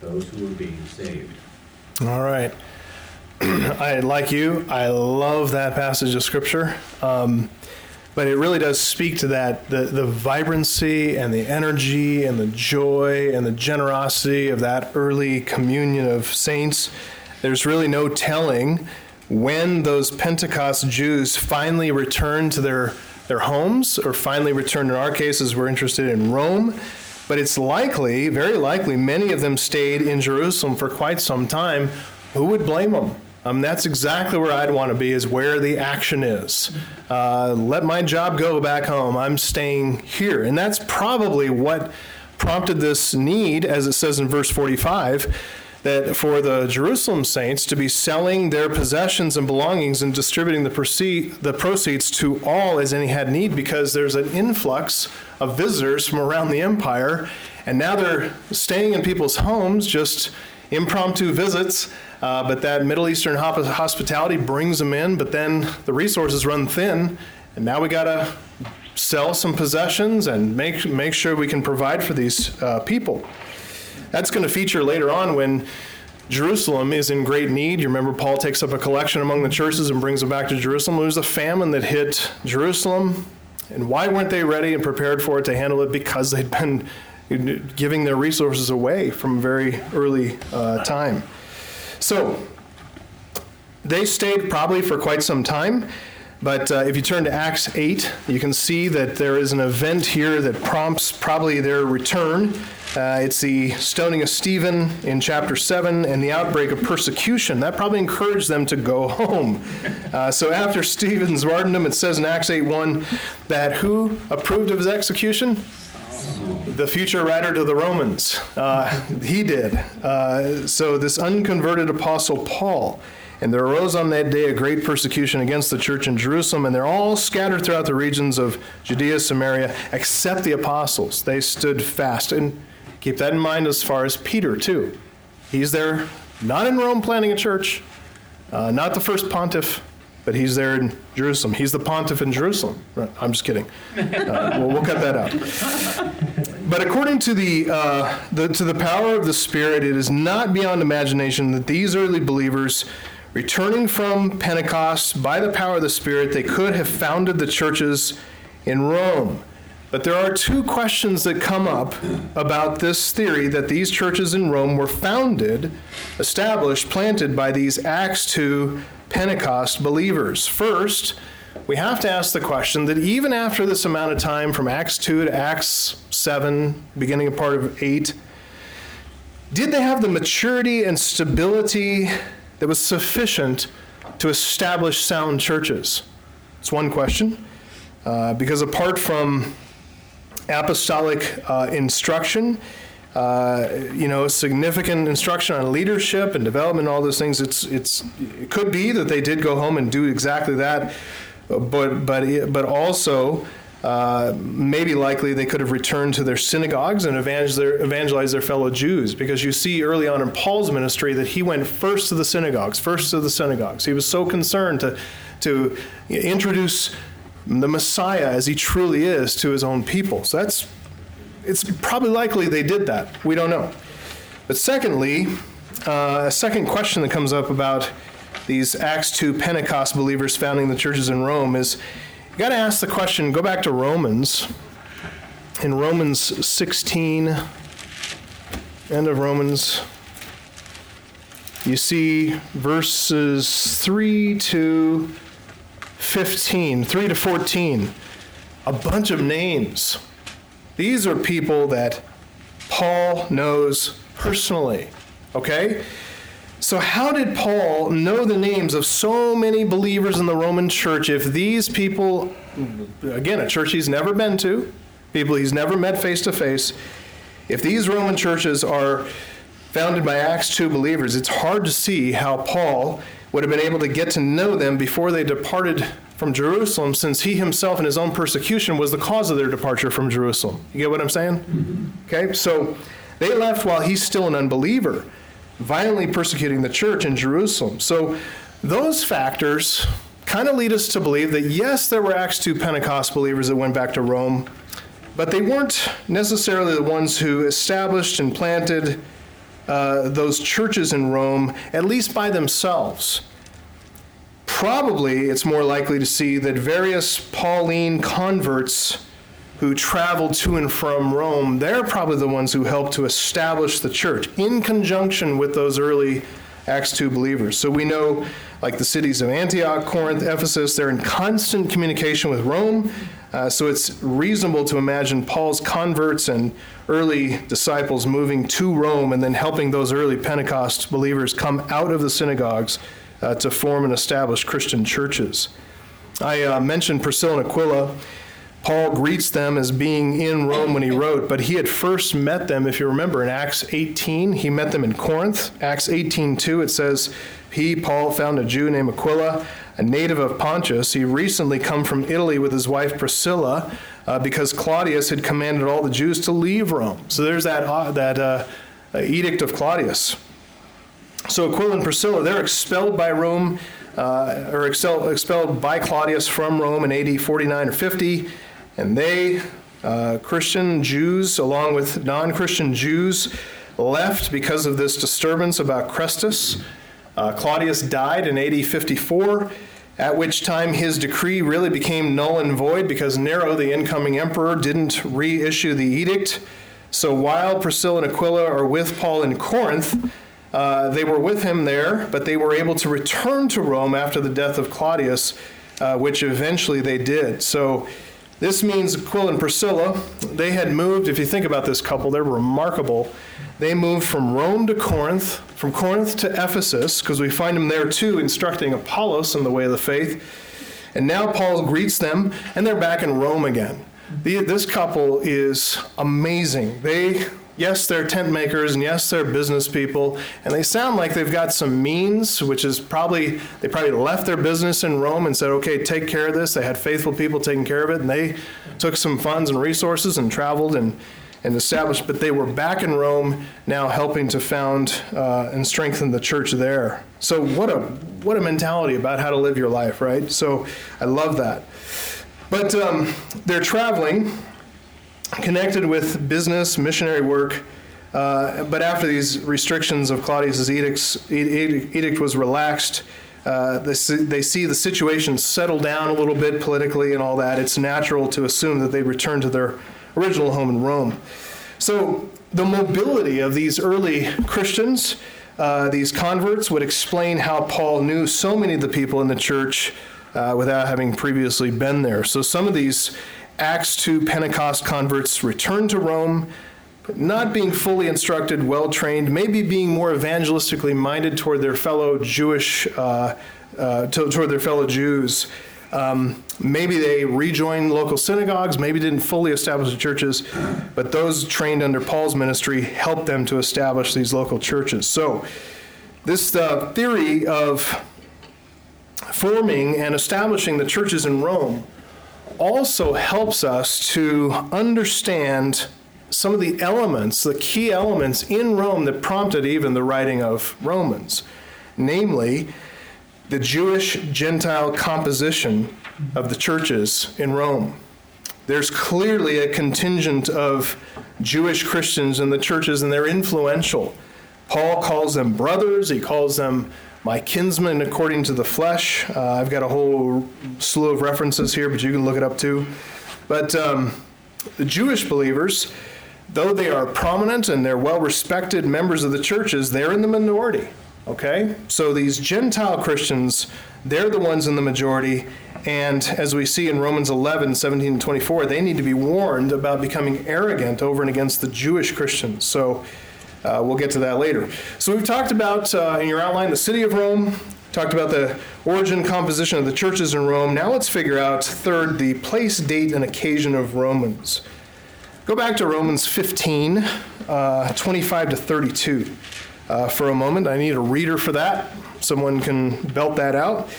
those who were being saved. All right. I, like you, I love that passage of Scripture. Um, but it really does speak to that, the, the vibrancy and the energy and the joy and the generosity of that early communion of saints. There's really no telling when those Pentecost Jews finally returned to their, their homes, or finally returned, in our cases, we're interested in Rome. But it's likely, very likely, many of them stayed in Jerusalem for quite some time. Who would blame them? Um, that's exactly where I'd want to be, is where the action is. Uh, let my job go back home. I'm staying here. And that's probably what prompted this need, as it says in verse forty-five, that for the Jerusalem saints to be selling their possessions and belongings and distributing the, proceed, the proceeds to all as any had need, because there's an influx of visitors from around the empire, and now they're staying in people's homes, just impromptu visits, uh, but that Middle Eastern hospitality brings them in, but then the resources run thin, and now we got to sell some possessions and make, make sure we can provide for these uh, people. That's going to feature later on when Jerusalem is in great need. You remember Paul takes up a collection among the churches and brings them back to Jerusalem. There was a famine that hit Jerusalem. And why weren't they ready and prepared for it to handle it? Because they'd been giving their resources away from a very early uh, time. So they stayed probably for quite some time. But uh, if you turn to Acts eight, you can see that there is an event here that prompts probably their return. Uh, it's the stoning of Stephen in chapter seven and the outbreak of persecution. That probably encouraged them to go home. Uh, so after Stephen's martyrdom, it says in Acts eight one that who approved of his execution? The future writer to the Romans. Uh, he did. Uh, so this unconverted apostle Paul. And there arose on that day a great persecution against the church in Jerusalem, and they're all scattered throughout the regions of Judea, Samaria, except the apostles. They stood fast. And keep that in mind as far as Peter, too. He's there, not in Rome planning a church, uh, not the first pontiff, but he's there in Jerusalem. He's the pontiff in Jerusalem. Right, I'm just kidding. Uh, we'll, we'll cut that out. But according to the, uh, the to the power of the Spirit, it is not beyond imagination that these early believers, returning from Pentecost by the power of the Spirit, they could have founded the churches in Rome. But there are two questions that come up about this theory that these churches in Rome were founded, established, planted by these Acts two Pentecost believers. First, we have to ask the question that even after this amount of time from Acts two to Acts seven, beginning of part of eight, did they have the maturity and stability that was sufficient to establish sound churches? It's one question, uh, because apart from apostolic uh, instruction, uh, you know, significant instruction on leadership and development, all those things, it's it's it could be that they did go home and do exactly that, but but it, but also uh, maybe likely they could have returned to their synagogues and evangelize their, evangelize their fellow Jews, because you see early on in Paul's ministry that he went first to the synagogues, first to the synagogues. He was so concerned to to introduce the Messiah as he truly is to his own people. So that's, it's probably likely they did that. We don't know. But secondly, uh, a second question that comes up about these Acts two Pentecost believers founding the churches in Rome is, you got to ask the question, go back to Romans. In Romans sixteen, end of Romans, you see verses three to fifteen, three to fourteen, a bunch of names. These are people that Paul knows personally, okay? So how did Paul know the names of so many believers in the Roman church if these people, again, a church he's never been to, people he's never met face to face, if these Roman churches are founded by Acts two believers, it's hard to see how Paul would have been able to get to know them before they departed from Jerusalem, since he himself and his own persecution was the cause of their departure from Jerusalem. You get what I'm saying? Mm-hmm. Okay, so they left while he's still an unbeliever, violently persecuting the church in Jerusalem. So those factors kind of lead us to believe that, yes, there were Acts two Pentecost believers that went back to Rome, but they weren't necessarily the ones who established and planted Uh, those churches in Rome, at least by themselves. Probably it's more likely to see that various Pauline converts who traveled to and from Rome, they're probably the ones who helped to establish the church in conjunction with those early Acts two believers. So we know, like the cities of Antioch, Corinth, Ephesus, they're in constant communication with Rome. Uh, so it's reasonable to imagine Paul's converts and early disciples moving to Rome and then helping those early Pentecost believers come out of the synagogues uh, to form and establish Christian churches. I uh, mentioned Priscilla and Aquila. Paul greets them as being in Rome when he wrote, but he had first met them, if you remember, in Acts eighteen. He met them in Corinth. Acts eighteen two, it says, he, Paul, found a Jew named Aquila, a native of Pontus. He recently come from Italy with his wife Priscilla, uh, because Claudius had commanded all the Jews to leave Rome. So there's that, uh, that uh, edict of Claudius. So Aquila and Priscilla, they're expelled by Rome, uh, or expel, expelled by Claudius from Rome in A D forty-nine or fifty. And they, uh, Christian Jews, along with non-Christian Jews, left because of this disturbance about Crestus. Uh, Claudius died in A D fifty-four, at which time his decree really became null and void because Nero, the incoming emperor, didn't reissue the edict. So while Priscilla and Aquila are with Paul in Corinth, uh, they were with him there, but they were able to return to Rome after the death of Claudius, uh, which eventually they did. So this means Aquila and Priscilla, they had moved, if you think about this couple, they're remarkable. They moved from Rome to Corinth, from Corinth to Ephesus, because we find them there too instructing Apollos in the way of the faith. And now Paul greets them, and they're back in Rome again. The, this couple is amazing. They, yes, they're tent makers, and yes, they're business people, and they sound like they've got some means, which is probably, they probably left their business in Rome and said, okay, take care of this. They had faithful people taking care of it, and they took some funds and resources and traveled and and established, but they were back in Rome now helping to found uh, and strengthen the church there. So what a what a mentality about how to live your life, right? So I love that. But um, they're traveling, connected with business, missionary work, uh, but after these restrictions of Claudius' edicts, edict was relaxed, Uh, they, see, they see the situation settle down a little bit politically and all that. It's natural to assume that they return to their original home in Rome. So the mobility of these early Christians, uh, these converts, would explain how Paul knew so many of the people in the church uh, without having previously been there. So some of these Acts two Pentecost converts returned to Rome, but not being fully instructed, well-trained, maybe being more evangelistically minded toward their fellow Jewish, uh, uh, toward their fellow Jews. Um, maybe they rejoined local synagogues, maybe didn't fully establish the churches, but those trained under Paul's ministry helped them to establish these local churches. So this uh, theory of forming and establishing the churches in Rome also helps us to understand some of the elements, the key elements in Rome that prompted even the writing of Romans, namely the Jewish-Gentile composition of the churches in Rome. There's clearly a contingent of Jewish Christians in the churches, and they're influential. Paul calls them brothers. He calls them my kinsmen according to the flesh. Uh, I've got a whole slew of references here, but you can look it up too. But um, the Jewish believers, though they are prominent and they're well-respected members of the churches, they're in the minority, okay? So these Gentile Christians, they're the ones in the majority. And as we see in Romans eleven, seventeen and twenty-four, they need to be warned about becoming arrogant over and against the Jewish Christians. So Uh, we'll get to that later. So we've talked about, uh, in your outline, the city of Rome, talked about the origin composition of the churches in Rome. Now let's figure out, third, the place, date, and occasion of Romans. Go back to Romans fifteen, uh, twenty-five to thirty-two uh, for a moment. I need a reader for that. Someone can belt that out.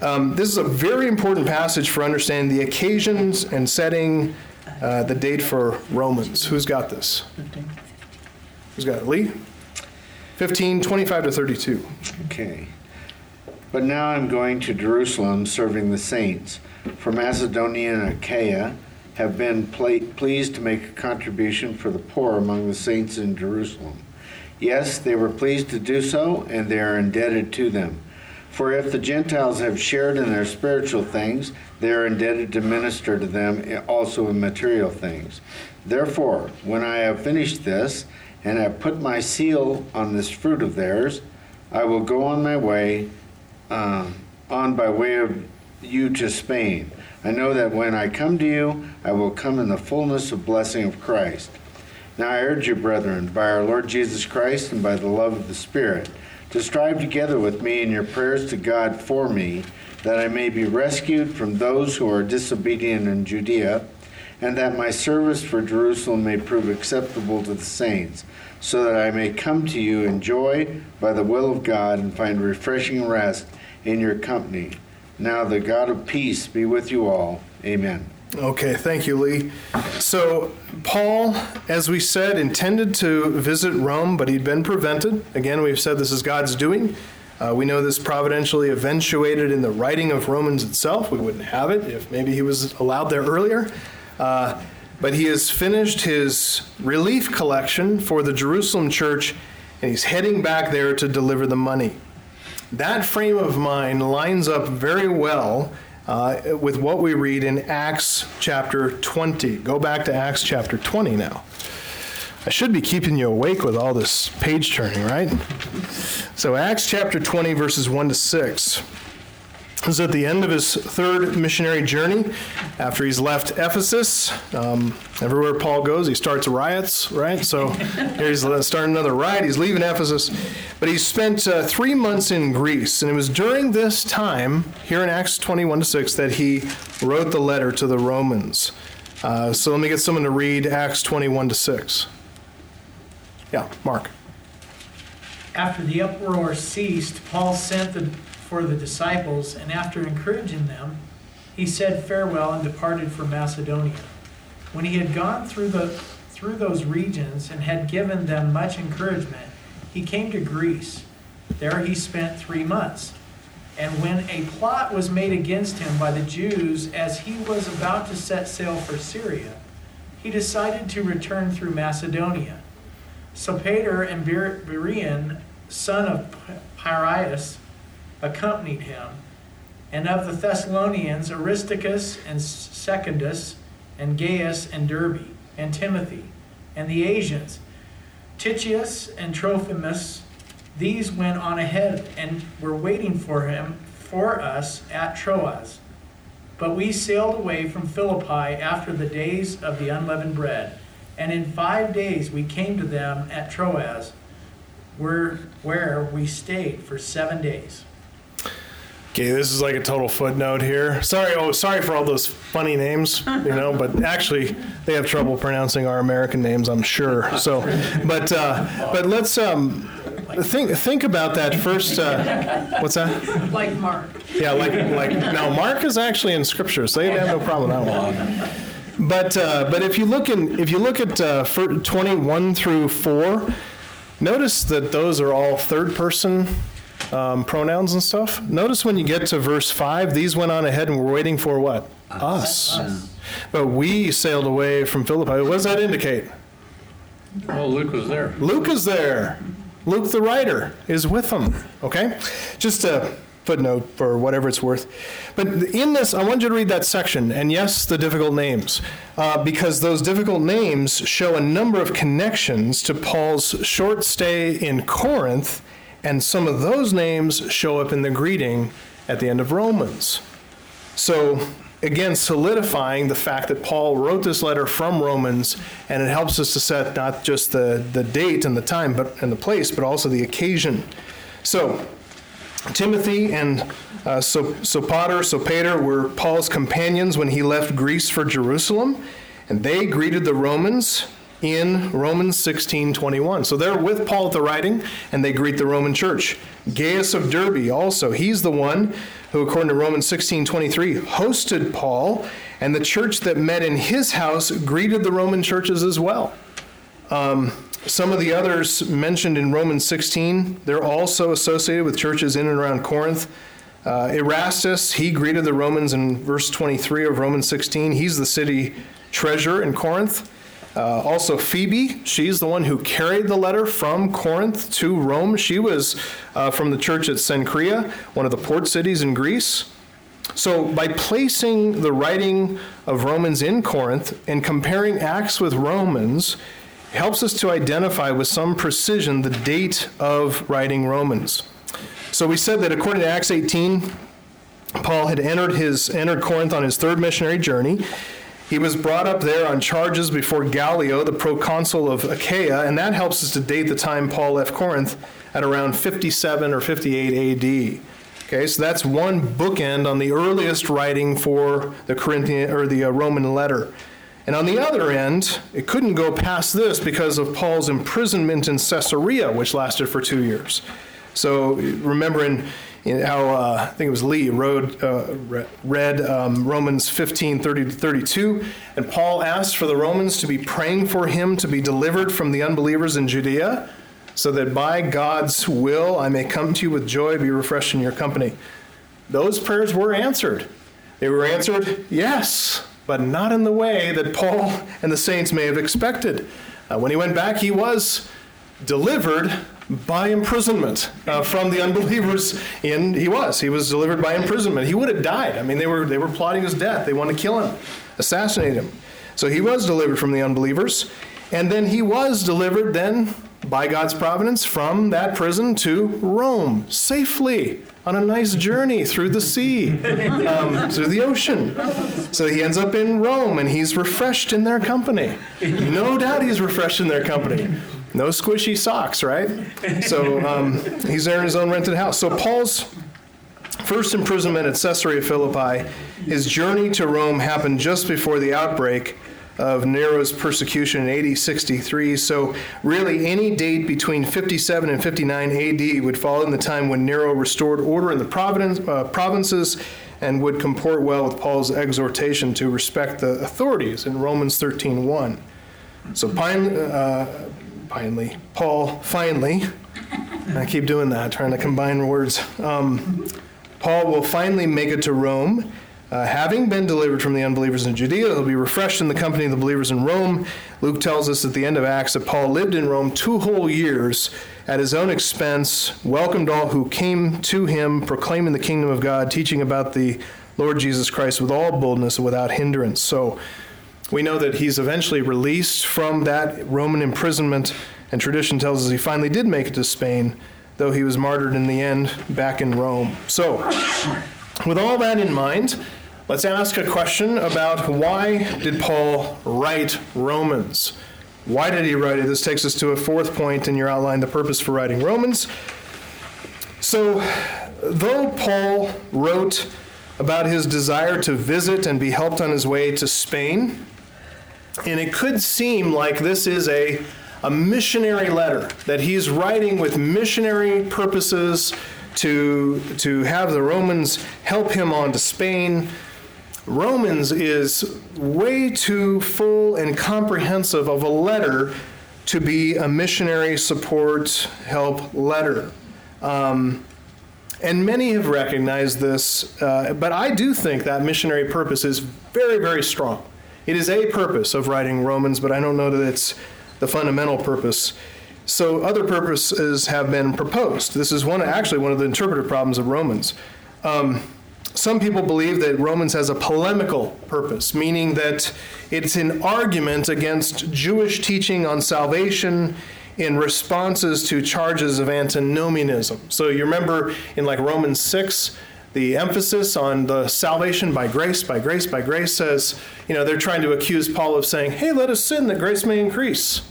Um, this is a very important passage for understanding the occasions and setting uh, the date for Romans. Who's got this? fifteen. Who's got it? Lee? fifteen, twenty-five to thirty-two. Okay. But now I'm going to Jerusalem, serving the saints. For Macedonia and Achaia have been pl- pleased to make a contribution for the poor among the saints in Jerusalem. Yes, they were pleased to do so, and they are indebted to them. For if the Gentiles have shared in their spiritual things, they are indebted to minister to them also in material things. Therefore, when I have finished this, and I put my seal on this fruit of theirs, I will go on my way, uh, on by way of you to Spain. I know that when I come to you, I will come in the fullness of blessing of Christ. Now I urge you, brethren, by our Lord Jesus Christ and by the love of the Spirit, to strive together with me in your prayers to God for me, that I may be rescued from those who are disobedient in Judea, and that my service for Jerusalem may prove acceptable to the saints, so that I may come to you in joy by the will of God and find refreshing rest in your company. Now the God of peace be with you all. Amen. Okay, thank you, Lee. So Paul, as we said, intended to visit Rome, but he'd been prevented. Again, we've said this is God's doing. Uh, we know this providentially eventuated in the writing of Romans itself. We wouldn't have it if maybe he was allowed there earlier. Uh, but he has finished his relief collection for the Jerusalem church, and he's heading back there to deliver the money. That frame of mind lines up very well uh, with what we read in Acts chapter twenty. Go back to Acts chapter twenty now. I should be keeping you awake with all this page turning, right? So Acts chapter twenty, verses one to six. Is at the end of his third missionary journey after he's left Ephesus. Um, everywhere Paul goes, he starts riots, right? So here he's starting another riot. He's leaving Ephesus. But he spent uh, three months in Greece. And it was during this time, here in Acts twenty-one to six, that he wrote the letter to the Romans. Uh, so let me get someone to read Acts twenty-one to six. Yeah, Mark. After the uproar ceased, Paul sent the for the disciples, and after encouraging them, he said farewell and departed for Macedonia. When he had gone through the through those regions and had given them much encouragement, he came to Greece. There he spent three months. And when a plot was made against him by the Jews as he was about to set sail for Syria, he decided to return through Macedonia. Sopater and Berean, son of Piraeus, accompanied him, and of the Thessalonians, Aristarchus and Secundus, and Gaius and Derbe, and Timothy, and the Asians, Tychius and Trophimus. These went on ahead and were waiting for him for us at Troas. But we sailed away from Philippi after the days of the unleavened bread, and in five days we came to them at Troas, where, where we stayed for seven days. Okay, this is like a total footnote here. Sorry, oh, sorry for all those funny names, you know, but actually they have trouble pronouncing our American names, I'm sure. So, but uh, but let's um, think think about that first. Uh, what's that? Like Mark. Yeah, like like now Mark is actually in Scripture, so they'd have no problem at all. But uh, but if you look in if you look at uh, twenty-one through four, notice that those are all third person Um, pronouns and stuff. Notice when you get to verse five, these went on ahead and were waiting for what? Us. Us. But we sailed away from Philippi. What does that indicate? Well, Luke was there. Luke is there. Luke the writer is with them. Okay? Just a footnote for whatever it's worth. But in this, I want you to read that section. And yes, the difficult names. Uh, because those difficult names show a number of connections to Paul's short stay in Corinth. And some of those names show up in the greeting at the end of Romans. So, again, solidifying the fact that Paul wrote this letter from Romans, and it helps us to set not just the, the date and the time but and the place, but also the occasion. So, Timothy and uh, Sopater, Sopater were Paul's companions when he left Greece for Jerusalem, and they greeted the Romans in Romans sixteen twenty-one. So they're with Paul at the writing, and they greet the Roman church. Gaius of Derbe also, he's the one who, according to Romans sixteen twenty-three, hosted Paul, and the church that met in his house greeted the Roman churches as well. Um, some of the others mentioned in Romans sixteen, they're also associated with churches in and around Corinth. Uh, Erastus, he greeted the Romans in verse twenty-three of Romans sixteen. He's the city treasurer in Corinth. Uh, also Phoebe, she's the one who carried the letter from Corinth to Rome. She was uh, from the church at Cenchrea, one of the port cities in Greece. So by placing the writing of Romans in Corinth and comparing Acts with Romans, helps us to identify with some precision the date of writing Romans. So we said that according to Acts eighteen, Paul had entered his entered Corinth on his third missionary journey. He was brought up there on charges before Gallio, the proconsul of Achaia, and that helps us to date the time Paul left Corinth at around fifty-seven or fifty-eight A D. Okay, so that's one bookend on the earliest writing for the Corinthian or the uh, Roman letter. And on the other end, it couldn't go past this because of Paul's imprisonment in Caesarea, which lasted for two years. So remember in In how uh, I think it was Lee wrote, uh, read um, Romans fifteen thirty to thirty-two, and Paul asked for the Romans to be praying for him to be delivered from the unbelievers in Judea, so that by God's will I may come to you with joy, be refreshed in your company. Those prayers were answered. They were answered, yes, but not in the way that Paul and the saints may have expected. Uh, when he went back, he was delivered by imprisonment uh, from the unbelievers. In he was he was delivered by imprisonment. He would have died. I mean, they were they were plotting his death. They wanted to kill him, assassinate him. So he was delivered from the unbelievers, and then he was delivered then by God's providence from that prison to Rome safely on a nice journey through the sea, um, through the ocean. So he ends up in Rome, and he's refreshed in their company. No doubt, he's refreshed in their company. No squishy socks, right? So um, he's there in his own rented house. So Paul's first imprisonment at Caesarea Philippi, his journey to Rome happened just before the outbreak of Nero's persecution in A D sixty-three. So really any date between fifty-seven and fifty-nine A D would fall in the time when Nero restored order in the providence, uh, provinces and would comport well with Paul's exhortation to respect the authorities in Romans thirteen one. So Pine... Uh, Finally, Paul, finally, I keep doing that, trying to combine words. Um, Paul will finally make it to Rome, Uh, having been delivered from the unbelievers in Judea, they'll be refreshed in the company of the believers in Rome. Luke tells us at the end of Acts that Paul lived in Rome two whole years at his own expense, welcomed all who came to him, proclaiming the kingdom of God, teaching about the Lord Jesus Christ with all boldness and without hindrance. So we know that he's eventually released from that Roman imprisonment, and tradition tells us he finally did make it to Spain, though he was martyred in the end back in Rome. So with all that in mind, let's ask a question about why did Paul write Romans? Why did he write it? This takes us to a fourth point in your outline, the purpose for writing Romans. So, though Paul wrote about his desire to visit and be helped on his way to Spain, and it could seem like this is a, a missionary letter, that he's writing with missionary purposes to, to have the Romans help him on to Spain, Romans is way too full and comprehensive of a letter to be a missionary support help letter. Um, and many have recognized this, uh, but I do think that missionary purpose is very, very strong. It is a purpose of writing Romans, but I don't know that it's the fundamental purpose. So other purposes have been proposed. This is one, actually one of the interpretive problems of Romans. Um, Some people believe that Romans has a polemical purpose, meaning that it's an argument against Jewish teaching on salvation in responses to charges of antinomianism. So you remember in like Romans six, the emphasis on the salvation by grace, by grace, by grace says, you know, they're trying to accuse Paul of saying, hey, let us sin that grace may increase.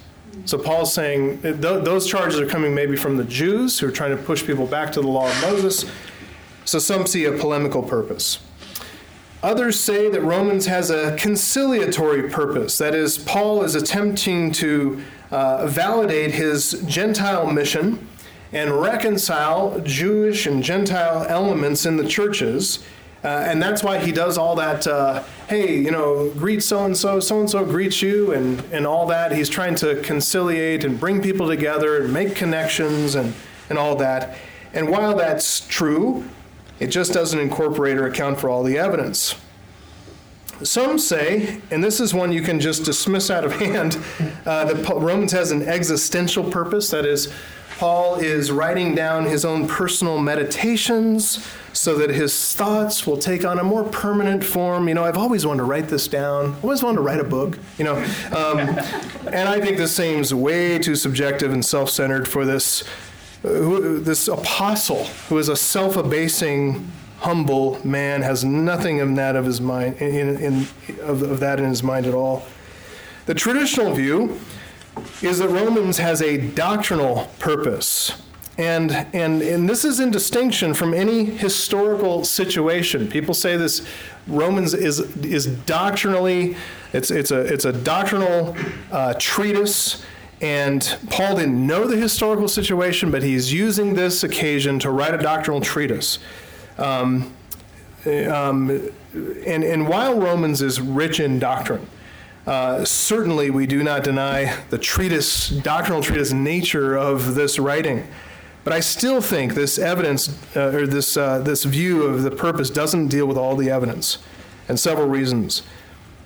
So Paul's saying th- those charges are coming maybe from the Jews who are trying to push people back to the law of Moses. So some see a polemical purpose. Others say that Romans has a conciliatory purpose. That is, Paul is attempting to uh, validate his Gentile mission and reconcile Jewish and Gentile elements in the churches. Uh, and that's why he does all that, uh, hey, you know, greet so-and-so, so-and-so greets you, and, and all that. He's trying to conciliate and bring people together and make connections and, and all that. And while that's true, it just doesn't incorporate or account for all the evidence. Some say, and this is one you can just dismiss out of hand, uh, that Romans has an existential purpose. That is, Paul is writing down his own personal meditations so that his thoughts will take on a more permanent form. You know, I've always wanted to write this down. I've always wanted to write a book, you know. Um, and I think this seems way too subjective and self-centered for this Who, this apostle, who is a self-abasing, humble man, has nothing of that of his mind in, in of, of that in his mind at all. The traditional view is that Romans has a doctrinal purpose, and and and this is in distinction from any historical situation. People say this Romans is is doctrinally it's it's a it's a doctrinal uh, treatise. And Paul didn't know the historical situation, but he's using this occasion to write a doctrinal treatise. Um, um, and, and while Romans is rich in doctrine, uh, certainly we do not deny the treatise, doctrinal treatise nature of this writing. But I still think this evidence, uh, or this, uh, this view of the purpose doesn't deal with all the evidence, and several reasons.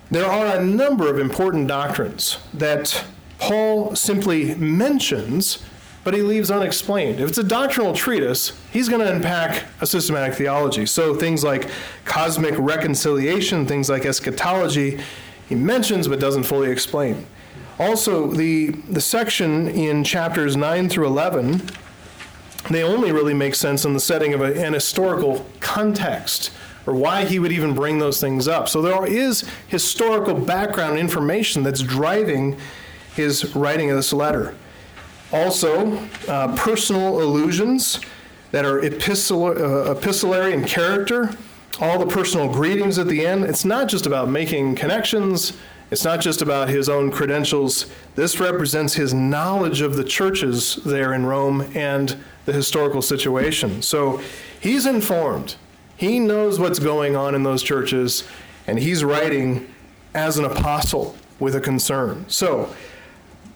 There are a number of important doctrines that Paul simply mentions, but he leaves unexplained. If it's a doctrinal treatise, he's going to unpack a systematic theology. So things like cosmic reconciliation, things like eschatology, he mentions but doesn't fully explain. Also, the, the section in chapters nine through eleven, they only really make sense in the setting of a, an historical context, or why he would even bring those things up. So there is historical background information that's driving his writing of this letter. Also, uh, personal allusions that are epistolar, uh, epistolary in character, all the personal greetings at the end. It's not just about making connections. It's not just about his own credentials. This represents his knowledge of the churches there in Rome and the historical situation. So he's informed. He knows what's going on in those churches, and he's writing as an apostle with a concern. So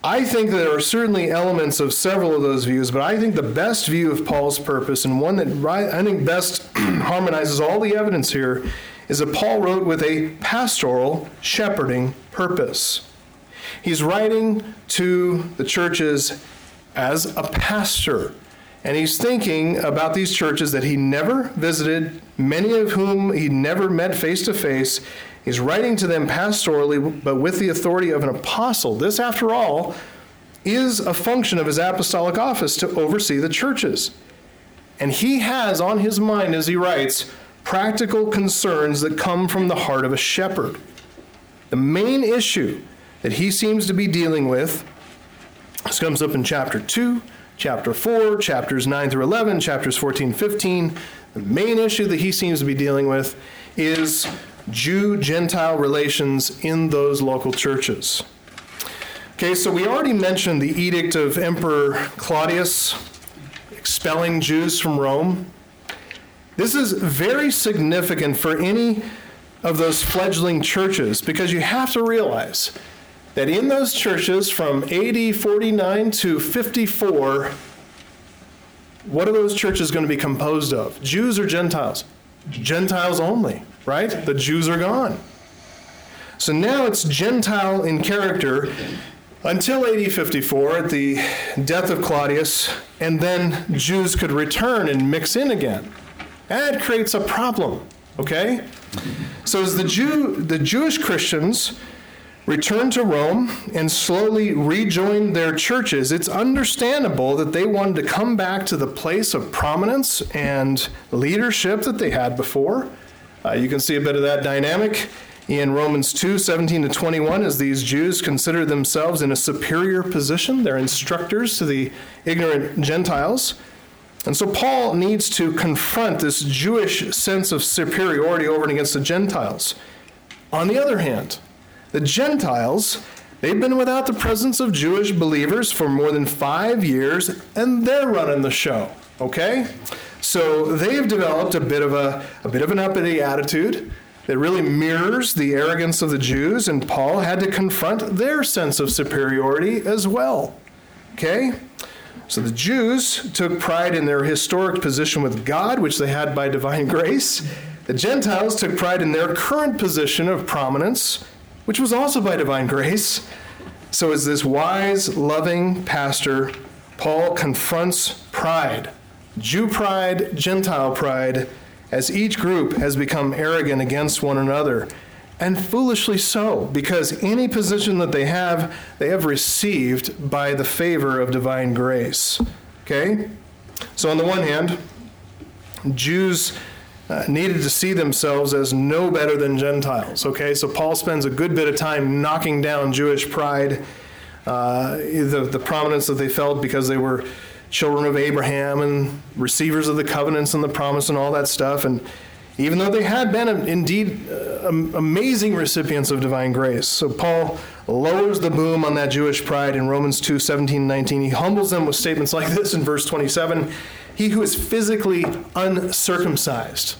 I think there are certainly elements of several of those views, but I think the best view of Paul's purpose, and one that I think best harmonizes all the evidence here, is that Paul wrote with a pastoral shepherding purpose. He's writing to the churches as a pastor, and he's thinking about these churches that he never visited, many of whom he never met face to face. He's writing to them pastorally, but with the authority of an apostle. This, after all, is a function of his apostolic office to oversee the churches. And he has on his mind, as he writes, practical concerns that come from the heart of a shepherd. The main issue that he seems to be dealing with, this comes up in chapter two, chapter four, chapters nine through eleven, chapters fourteen, fifteen. The main issue that he seems to be dealing with is Jew-Gentile relations in those local churches. Okay, so we already mentioned the edict of Emperor Claudius expelling Jews from Rome. This is very significant for any of those fledgling churches, because you have to realize that in those churches from A D forty-nine to fifty-four, what are those churches going to be composed of? Jews or Gentiles? Gentiles only, right? The Jews are gone. So now it's Gentile in character until A D fifty-four, at the death of Claudius, and then Jews could return and mix in again. That creates a problem, okay? So as the Jew, the Jewish Christians returned to Rome and slowly rejoined their churches, it's understandable that they wanted to come back to the place of prominence and leadership that they had before. Uh, you can see a bit of that dynamic in Romans two, seventeen to twenty-one, as these Jews consider themselves in a superior position. They're instructors to the ignorant Gentiles. And so Paul needs to confront this Jewish sense of superiority over and against the Gentiles. On the other hand, the Gentiles, they've been without the presence of Jewish believers for more than five years, and they're running the show, okay? So they've developed a bit of a, a bit of an uppity attitude that really mirrors the arrogance of the Jews, and Paul had to confront their sense of superiority as well, okay? So the Jews took pride in their historic position with God, which they had by divine grace. The Gentiles took pride in their current position of prominence, which was also by divine grace. So as this wise, loving pastor, Paul confronts pride, Jew pride, Gentile pride, as each group has become arrogant against one another, and foolishly so, because any position that they have, they have received by the favor of divine grace, okay? So on the one hand, Jews Uh, needed to see themselves as no better than Gentiles, okay? So Paul spends a good bit of time knocking down Jewish pride, uh, the, the prominence that they felt because they were children of Abraham and receivers of the covenants and the promise and all that stuff. And even though they had been indeed uh, amazing recipients of divine grace, so Paul lowers the boom on that Jewish pride in Romans two, seventeen, nineteen. He humbles them with statements like this in verse twenty-seven. He who is physically uncircumcised.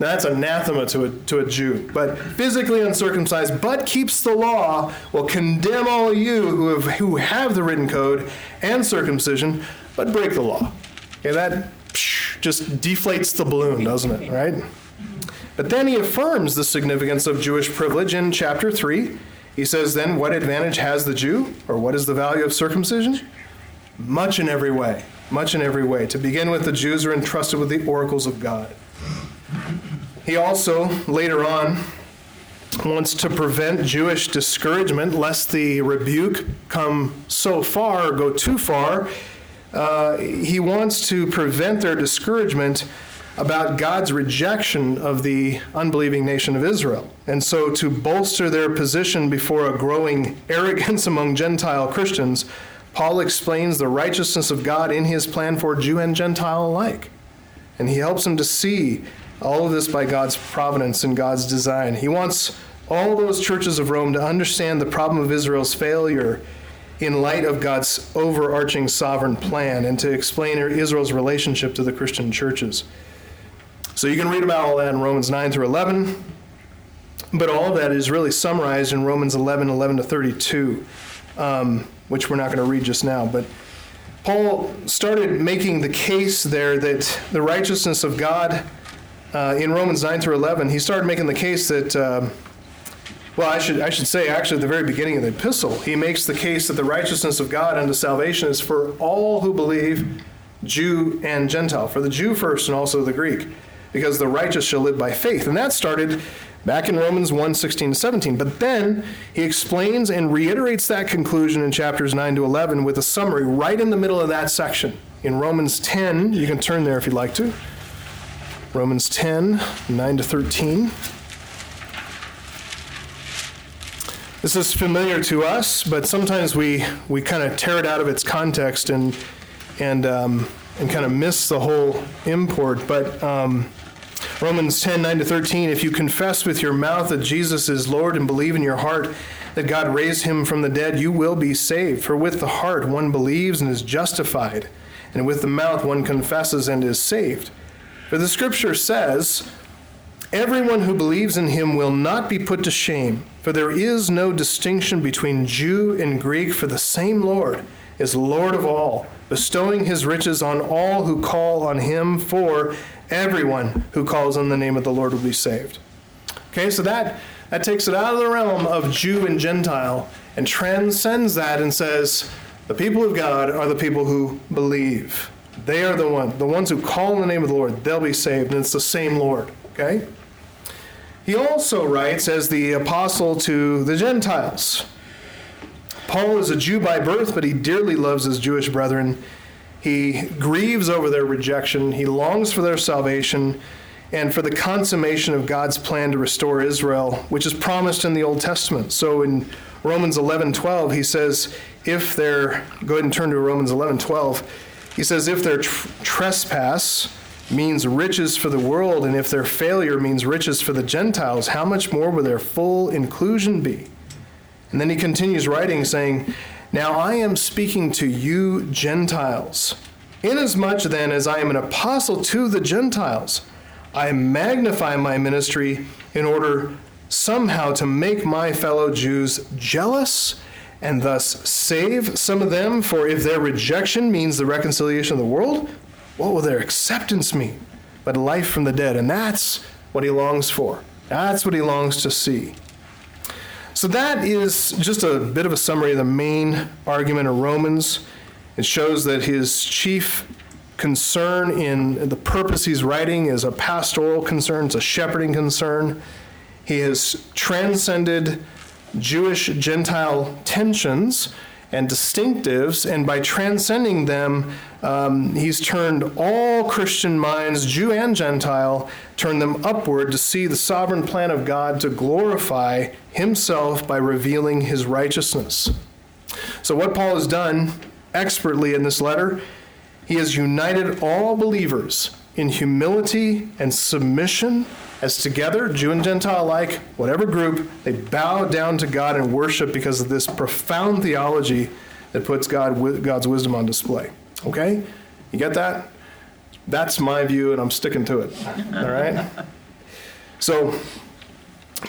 Now that's anathema to a, to a Jew. But physically uncircumcised, but keeps the law, will condemn all you who have, who have the written code and circumcision, but break the law. Okay, that psh, just deflates the balloon, doesn't it? Right? But then he affirms the significance of Jewish privilege in chapter three. He says, then, what advantage has the Jew? Or what is the value of circumcision? Much in every way. Much in every way. To begin with, the Jews are entrusted with the oracles of God. He also, later on, wants to prevent Jewish discouragement, lest the rebuke come so far or go too far. Uh, he wants to prevent their discouragement about God's rejection of the unbelieving nation of Israel. And so to bolster their position before a growing arrogance among Gentile Christians, Paul explains the righteousness of God in his plan for Jew and Gentile alike. And he helps him to see all of this by God's providence and God's design. He wants all those churches of Rome to understand the problem of Israel's failure in light of God's overarching sovereign plan, and to explain Israel's relationship to the Christian churches. So you can read about all that in Romans nine through eleven, but all of that is really summarized in Romans eleven, eleven to thirty-two. Um, which we're not going to read just now, but Paul started making the case there that the righteousness of God uh, in Romans nine through eleven, he started making the case that, uh, well, I should I should say, actually, at the very beginning of the epistle, he makes the case that the righteousness of God unto salvation is for all who believe, Jew and Gentile, for the Jew first and also the Greek, because the righteous shall live by faith. And that started back in Romans one, sixteen to seventeen. But then he explains and reiterates that conclusion in chapters nine to eleven with a summary right in the middle of that section. In Romans ten, you can turn there if you'd like to. Romans ten, nine to thirteen. This is familiar to us, but sometimes we, we kind of tear it out of its context and and um, and kind of miss the whole import. But um, Romans ten, nine to thirteen, if you confess with your mouth that Jesus is Lord and believe in your heart that God raised him from the dead, you will be saved. For with the heart one believes and is justified, and with the mouth one confesses and is saved. For the scripture says, everyone who believes in him will not be put to shame, for there is no distinction between Jew and Greek, for the same Lord is Lord of all, bestowing his riches on all who call on him, for everyone who calls on the name of the Lord will be saved. Okay, so that, that takes it out of the realm of Jew and Gentile and transcends that and says, the people of God are the people who believe. They are the one, the ones who call on the name of the Lord, they'll be saved, and it's the same Lord, okay? He also writes as the apostle to the Gentiles. Paul is a Jew by birth, but he dearly loves his Jewish brethren. He grieves over their rejection. He longs for their salvation and for the consummation of God's plan to restore Israel, which is promised in the Old Testament. So in Romans eleven twelve, he says, if their, go ahead and turn to Romans eleven twelve. He says, if their tr- trespass means riches for the world, and if their failure means riches for the Gentiles, how much more will their full inclusion be? And then he continues writing, saying, now I am speaking to you Gentiles. Inasmuch then as I am an apostle to the Gentiles, I magnify my ministry in order somehow to make my fellow Jews jealous and thus save some of them. For if their rejection means the reconciliation of the world, what will their acceptance mean but life from the dead? And that's what he longs for. That's what he longs to see. So that is just a bit of a summary of the main argument of Romans. It shows that his chief concern in the purpose he's writing is a pastoral concern. It's a shepherding concern. He has transcended Jewish-Gentile tensions and distinctives, and by transcending them, um, he's turned all Christian minds, Jew and Gentile, turned them upward to see the sovereign plan of God to glorify himself by revealing his righteousness. So what Paul has done expertly in this letter, he has united all believers in humility and submission as together, Jew and Gentile alike, whatever group, they bow down to God and worship because of this profound theology that puts God, God's wisdom on display. Okay? You get that? That's my view, and I'm sticking to it. All right? So,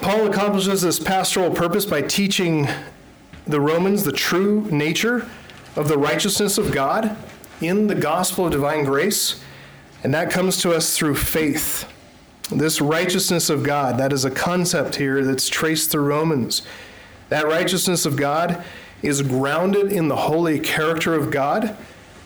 Paul accomplishes this pastoral purpose by teaching the Romans the true nature of the righteousness of God in the gospel of divine grace, and that comes to us through faith. This righteousness of God, that is a concept here that's traced through Romans. That righteousness of God is grounded in the holy character of God.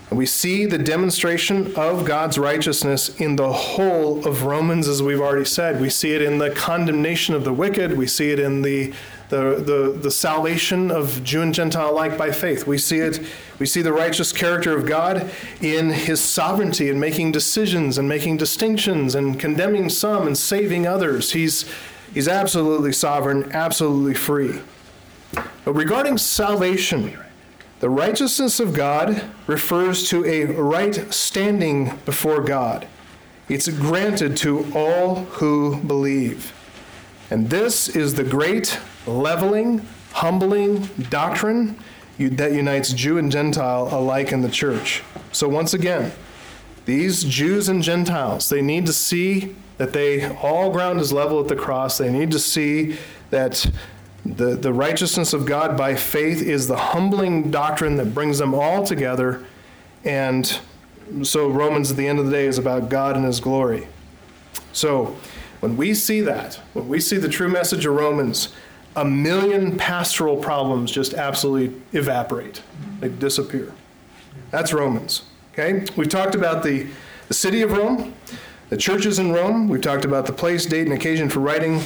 And we see the demonstration of God's righteousness in the whole of Romans, as we've already said. We see it in the condemnation of the wicked. We see it in the the the, the salvation of Jew and Gentile alike by faith. We see it. We see the righteous character of God in his sovereignty in making decisions and making distinctions and condemning some and saving others. He's, he's absolutely sovereign, absolutely free. But regarding salvation, the righteousness of God refers to a right standing before God. It's granted to all who believe. And this is the great leveling, humbling doctrine that unites Jew and Gentile alike in the church. So once again, these Jews and Gentiles, they need to see that they all ground is level at the cross. They need to see that the, the righteousness of God by faith is the humbling doctrine that brings them all together. And so Romans at the end of the day is about God and his glory. So when we see that, when we see the true message of Romans, a million pastoral problems just absolutely evaporate. They disappear. That's Romans. Okay? We've talked about the, the city of Rome, the churches in Rome. We've talked about the place, date, and occasion for writing,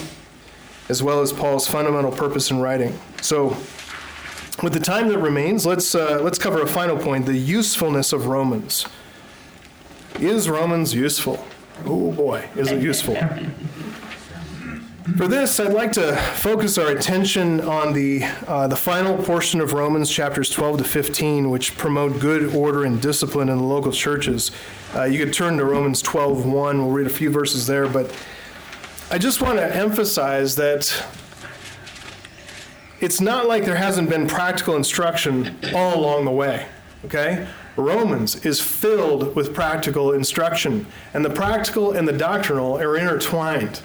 as well as Paul's fundamental purpose in writing. So with the time that remains, let's uh, let's cover a final point, the usefulness of Romans. Is Romans useful? Oh boy, is it useful. For this, I'd like to focus our attention on the uh, the final portion of Romans chapters twelve to fifteen, which promote good order and discipline in the local churches. Uh, you could turn to Romans twelve one. We'll read a few verses there, but I just want to emphasize that it's not like there hasn't been practical instruction all along the way, okay? Romans is filled with practical instruction, and the practical and the doctrinal are intertwined.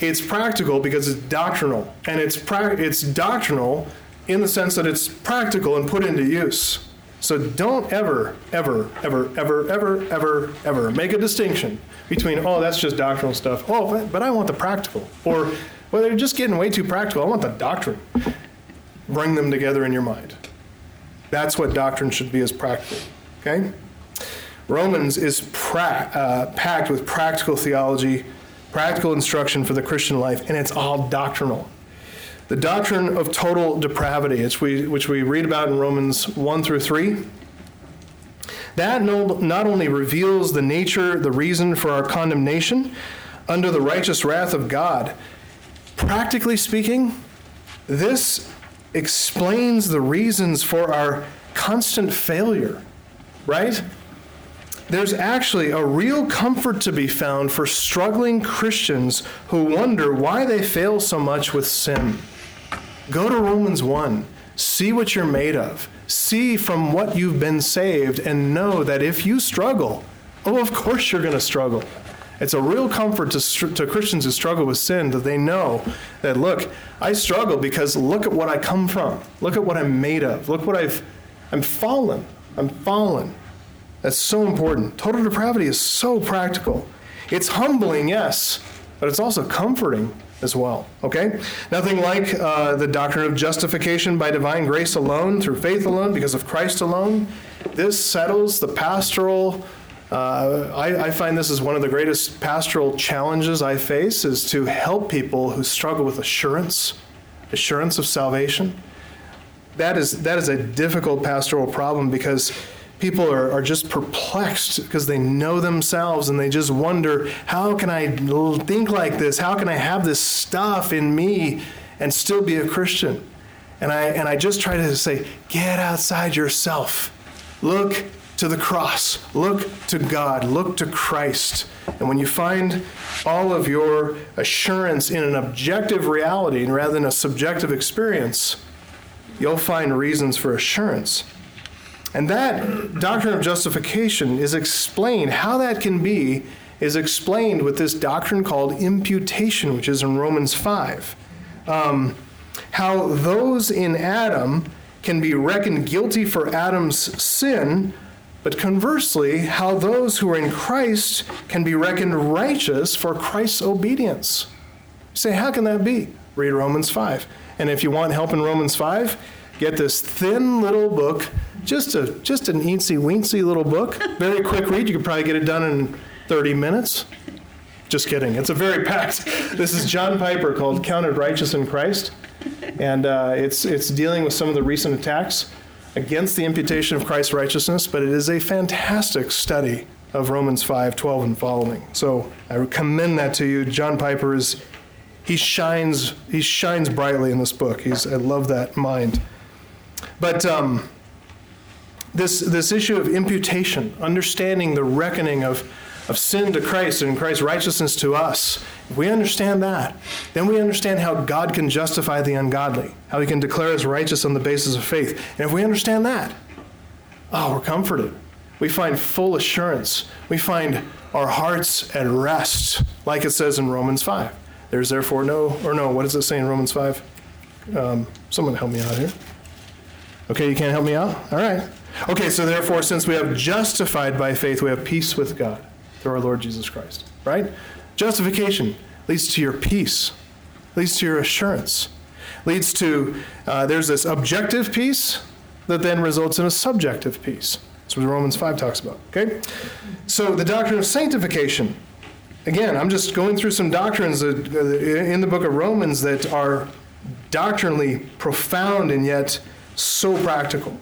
It's practical because it's doctrinal, and it's pra- it's doctrinal in the sense that it's practical and put into use. So don't ever, ever, ever, ever, ever, ever, ever make a distinction between, oh, that's just doctrinal stuff, oh, but I want the practical, or, well, they're just getting way too practical, I want the doctrine. Bring them together in your mind. That's what doctrine should be, as practical, okay? Romans is pra- uh, packed with practical theology, practical instruction for the Christian life, and it's all doctrinal. The doctrine of total depravity, which we, which we read about in Romans one through three, that no, not only reveals the nature, the reason for our condemnation under the righteous wrath of God, practically speaking, this explains the reasons for our constant failure, right? There's actually a real comfort to be found for struggling Christians who wonder why they fail so much with sin. Go to Romans one. See what you're made of. See from what you've been saved, and know that if you struggle, oh, of course you're going to struggle. It's a real comfort to, to Christians who struggle with sin, that they know that, look, I struggle because look at what I come from. Look at what I'm made of. Look what I've, I'm fallen. I'm fallen. That's so important. Total depravity is so practical. It's humbling, yes, but it's also comforting as well, okay? Nothing like uh, the doctrine of justification by divine grace alone, through faith alone, because of Christ alone. This settles the pastoral... Uh, I, I find this is one of the greatest pastoral challenges I face, is to help people who struggle with assurance, assurance of salvation. That is that is a difficult pastoral problem, because people are, are just perplexed because they know themselves and they just wonder, how can I think like this? How can I have this stuff in me and still be a Christian? And I and I just try to say, get outside yourself. Look to the cross, look to God, look to Christ. And when you find all of your assurance in an objective reality rather than a subjective experience, you'll find reasons for assurance. And that doctrine of justification is explained, how that can be is explained with this doctrine called imputation, which is in Romans five. Um, how those in Adam can be reckoned guilty for Adam's sin, but conversely, how those who are in Christ can be reckoned righteous for Christ's obedience. You say, how can that be? Read Romans five. And if you want help in Romans five, get this thin little book, just a just an eensy-weensy little book. Very quick read. You could probably get it done in thirty minutes. Just kidding. It's a very packed. This is John Piper, called Counted Righteous in Christ. And uh, it's it's dealing with some of the recent attacks against the imputation of Christ's righteousness, but it is a fantastic study of Romans five twelve and following. So I commend that to you. John Piper is, he shines he shines brightly in this book. He's I love that mind. But um, this this issue of imputation, understanding the reckoning of of sin to Christ and Christ's righteousness to us, if we understand that, then we understand how God can justify the ungodly, how he can declare us righteous on the basis of faith. And if we understand that, oh, we're comforted. We find full assurance. We find our hearts at rest, like it says in Romans five. There's therefore no, or no, what does it say in Romans five? Um, someone help me out here. Okay, you can't help me out? All right. Okay, so therefore, since we have justified by faith, we have peace with God through our Lord Jesus Christ, right? Justification leads to your peace, leads to your assurance, leads to, uh, there's this objective peace that then results in a subjective peace. That's what Romans five talks about, okay? So the doctrine of sanctification. Again, I'm just going through some doctrines that, uh, in the book of Romans that are doctrinally profound and yet so practical.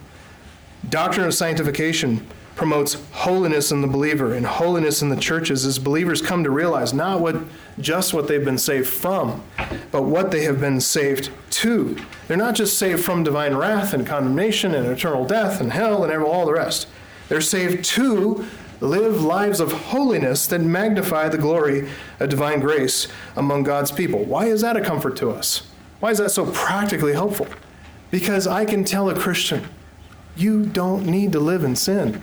Doctrine of sanctification promotes holiness in the believer and holiness in the churches as believers come to realize not what just what they've been saved from, but what they have been saved to. They're not just saved from divine wrath and condemnation and eternal death and hell and all the rest. They're saved to live lives of holiness that magnify the glory of divine grace among God's people. Why is that a comfort to us? Why is that so practically helpful? Because I can tell a Christian, you don't need to live in sin.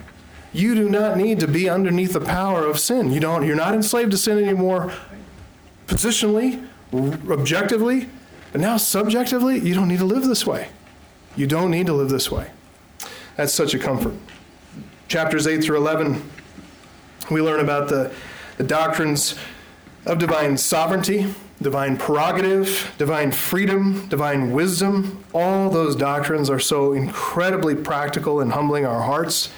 You do not need to be underneath the power of sin. You don't, you're not enslaved to sin anymore positionally, objectively, but now subjectively, you don't need to live this way. You don't need to live this way. That's such a comfort. Chapters eight through eleven, we learn about the, the doctrines of divine sovereignty, divine prerogative, divine freedom, divine wisdom. All those doctrines are so incredibly practical in humbling our hearts,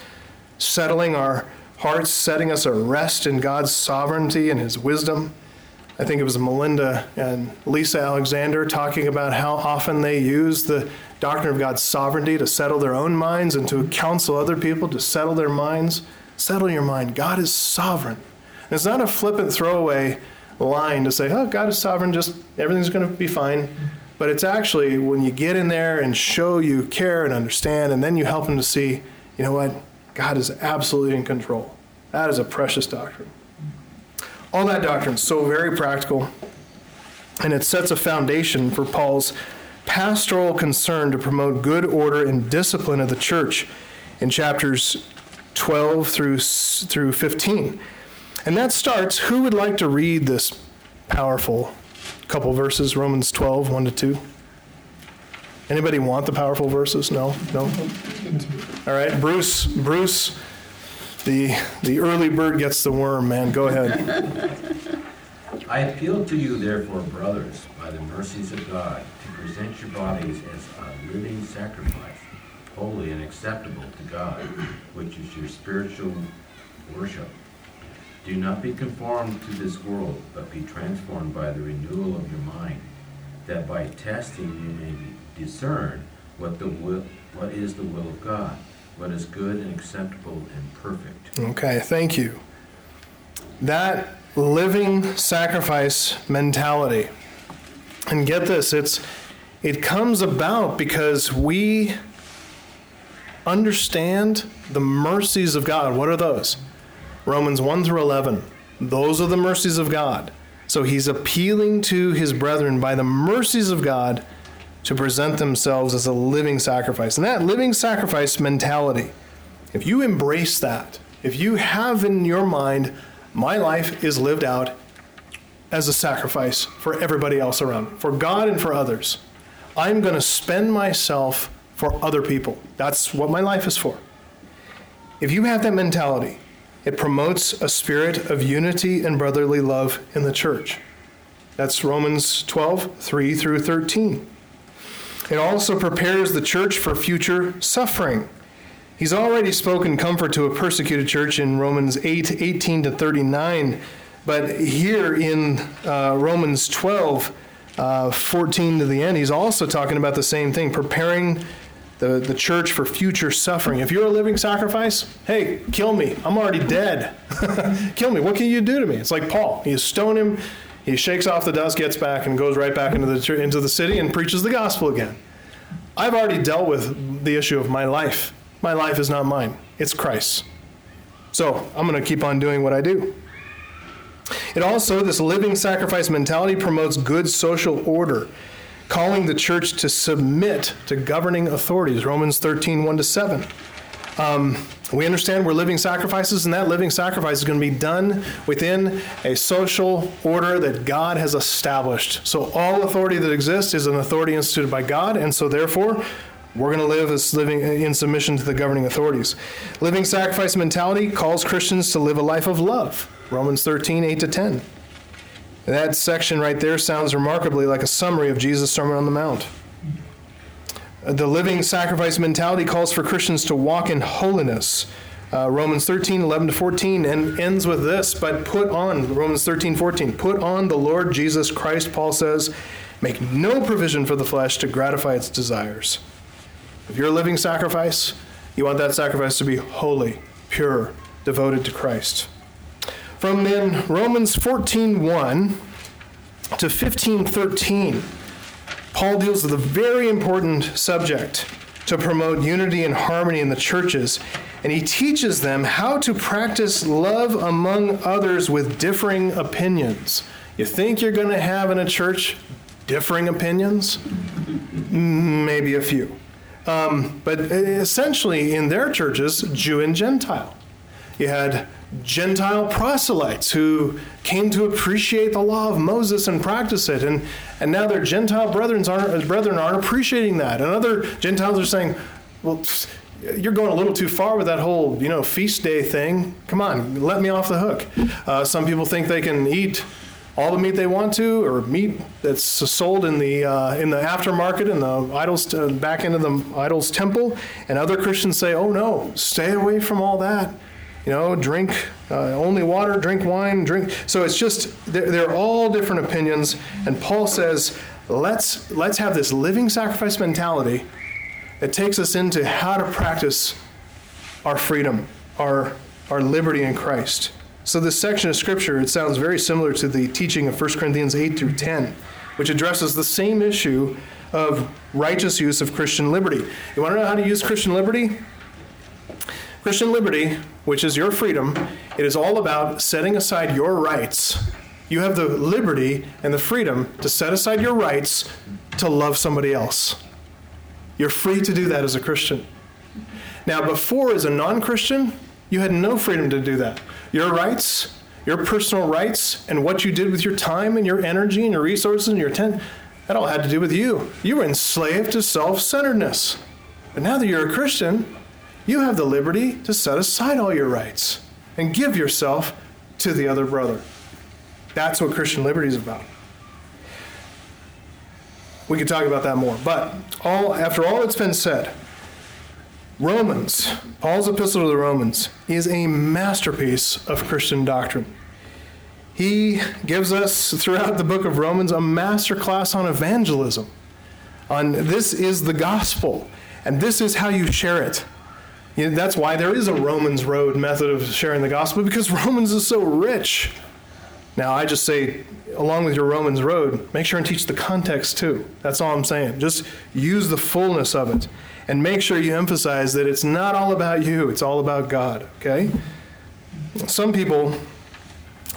settling our hearts, setting us at rest in God's sovereignty and his wisdom. I think it was Melinda and Lisa Alexander talking about how often they use the doctrine of God's sovereignty to settle their own minds and to counsel other people to settle their minds. Settle your mind. God is sovereign. And it's not a flippant throwaway line to say, oh, God is sovereign, just everything's going to be fine. But it's actually when you get in there and show you care and understand, and then you help them to see, you know what? God is absolutely in control. That is a precious doctrine. All that doctrine is so very practical, and it sets a foundation for Paul's pastoral concern to promote good order and discipline of the church in chapters twelve through fifteen. And that starts, who would like to read this powerful couple verses, Romans twelve, one to two? Anybody want the powerful verses? No? No? All right, Bruce, Bruce, the the early bird gets the worm, man. Go ahead. I appeal to you, therefore, brothers, by the mercies of God, to present your bodies as a living sacrifice, holy and acceptable to God, which is your spiritual worship. Do not be conformed to this world, but be transformed by the renewal of your mind, that by testing you may discern what the will, what is the will of God, what is good and acceptable and perfect. Okay, thank you. That living sacrifice mentality, and get this, it's it comes about because we understand the mercies of God. What are those? Romans one through eleven, those are the mercies of God. So he's appealing to his brethren by the mercies of God to present themselves as a living sacrifice. And that living sacrifice mentality, if you embrace that, if you have in your mind, my life is lived out as a sacrifice for everybody else around, for God and for others. I'm going to spend myself for other people. That's what my life is for. If you have that mentality, it promotes a spirit of unity and brotherly love in the church. That's Romans twelve, three through thirteen. It also prepares the church for future suffering. He's already spoken comfort to a persecuted church in Romans eight, eighteen to thirty-nine. But here in uh, Romans twelve, fourteen to the end, he's also talking about the same thing, preparing The, the church for future suffering. If you're a living sacrifice, hey, kill me. I'm already dead. Kill me. What can you do to me? It's like Paul. You stone him. He shakes off the dust, gets back, and goes right back into the into the city and preaches the gospel again. I've already dealt with the issue of my life. My life is not mine. It's Christ's. So I'm going to keep on doing what I do. It also, this living sacrifice mentality promotes good social order, calling the church to submit to governing authorities, Romans thirteen, one to seven. Um, we understand we're living sacrifices, and that living sacrifice is going to be done within a social order that God has established. So all authority that exists is an authority instituted by God, and so therefore, we're going to live as living in submission to the governing authorities. Living sacrifice mentality calls Christians to live a life of love, Romans thirteen, eight to ten. That section right there sounds remarkably like a summary of Jesus' Sermon on the Mount. The living sacrifice mentality calls for Christians to walk in holiness. Uh, Romans thirteen, eleven to fourteen, and ends with this, but put on, Romans thirteen, fourteen, put on the Lord Jesus Christ, Paul says, make no provision for the flesh to gratify its desires. If you're a living sacrifice, you want that sacrifice to be holy, pure, devoted to Christ. From then, Romans fourteen, one to fifteen, thirteen, Paul deals with a very important subject to promote unity and harmony in the churches, and he teaches them how to practice love among others with differing opinions. You think you're going to have in a church differing opinions? Maybe a few. Um, but essentially, in their churches, Jew and Gentile. You had Gentile proselytes who came to appreciate the law of Moses and practice it, and, and now their Gentile brethren aren't, brethren aren't appreciating that. And other Gentiles are saying, well, you're going a little too far with that whole, you know, feast day thing. Come on, let me off the hook. Uh, some people think they can eat all the meat they want to, or meat that's sold in the uh, in the aftermarket in the idols uh, back into the idol's temple. And other Christians say, oh no, stay away from all that. You know, drink uh, only water, drink wine, drink. So it's just, they're, they're all different opinions. And Paul says, let's let's have this living sacrifice mentality that takes us into how to practice our freedom, our our liberty in Christ. So this section of Scripture, it sounds very similar to the teaching of First Corinthians eight through ten, which addresses the same issue of righteous use of Christian liberty. You want to know how to use Christian liberty? Christian liberty, which is your freedom, it is all about setting aside your rights. You have the liberty and the freedom to set aside your rights to love somebody else. You're free to do that as a Christian. Now, before as a non-Christian, you had no freedom to do that. Your rights, your personal rights, and what you did with your time and your energy and your resources and your attention, that all had to do with you. You were enslaved to self-centeredness. But now that you're a Christian, you have the liberty to set aside all your rights and give yourself to the other brother. That's what Christian liberty is about. We could talk about that more, but all after all that's been said, Romans, Paul's epistle to the Romans, is a masterpiece of Christian doctrine. He gives us, throughout the book of Romans, a masterclass on evangelism. On this is the gospel, and this is how you share it. You know, that's why there is a Romans road method of sharing the gospel, because Romans is so rich. Now, I just say, along with your Romans road, make sure and teach the context too. That's all I'm saying. Just use the fullness of it. And make sure you emphasize that it's not all about you. It's all about God, okay? Some people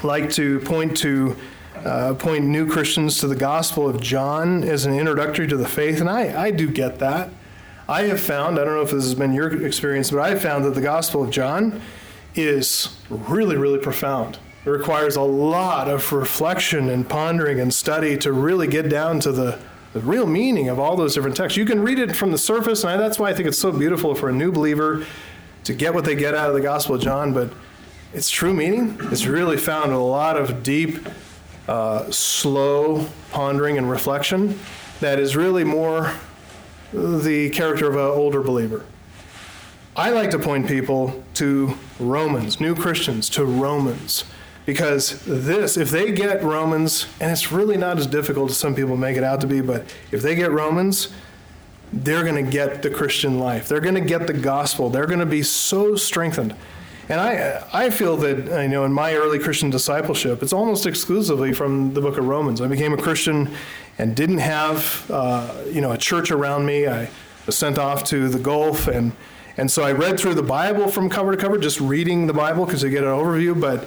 like to point to uh, point new Christians to the gospel of John as an introductory to the faith, and I, I do get that. I have found, I don't know if this has been your experience, but I have found that the gospel of John is really, really profound. It requires a lot of reflection and pondering and study to really get down to the, the real meaning of all those different texts. You can read it from the surface, and I, that's why I think it's so beautiful for a new believer to get what they get out of the Gospel of John, but its true meaning is really found in a lot of deep, uh, slow pondering and reflection that is really more the character of an older believer. I like to point people to Romans, new Christians, to Romans. Because this, if they get Romans, and it's really not as difficult as some people make it out to be, but if they get Romans, they're going to get the Christian life. They're going to get the gospel. They're going to be so strengthened. And I I feel that, you know, in my early Christian discipleship, it's almost exclusively from the book of Romans. I became a Christian and didn't have, uh, you know, a church around me. I was sent off to the Gulf, and and so I read through the Bible from cover to cover, just reading the Bible because I get an overview, but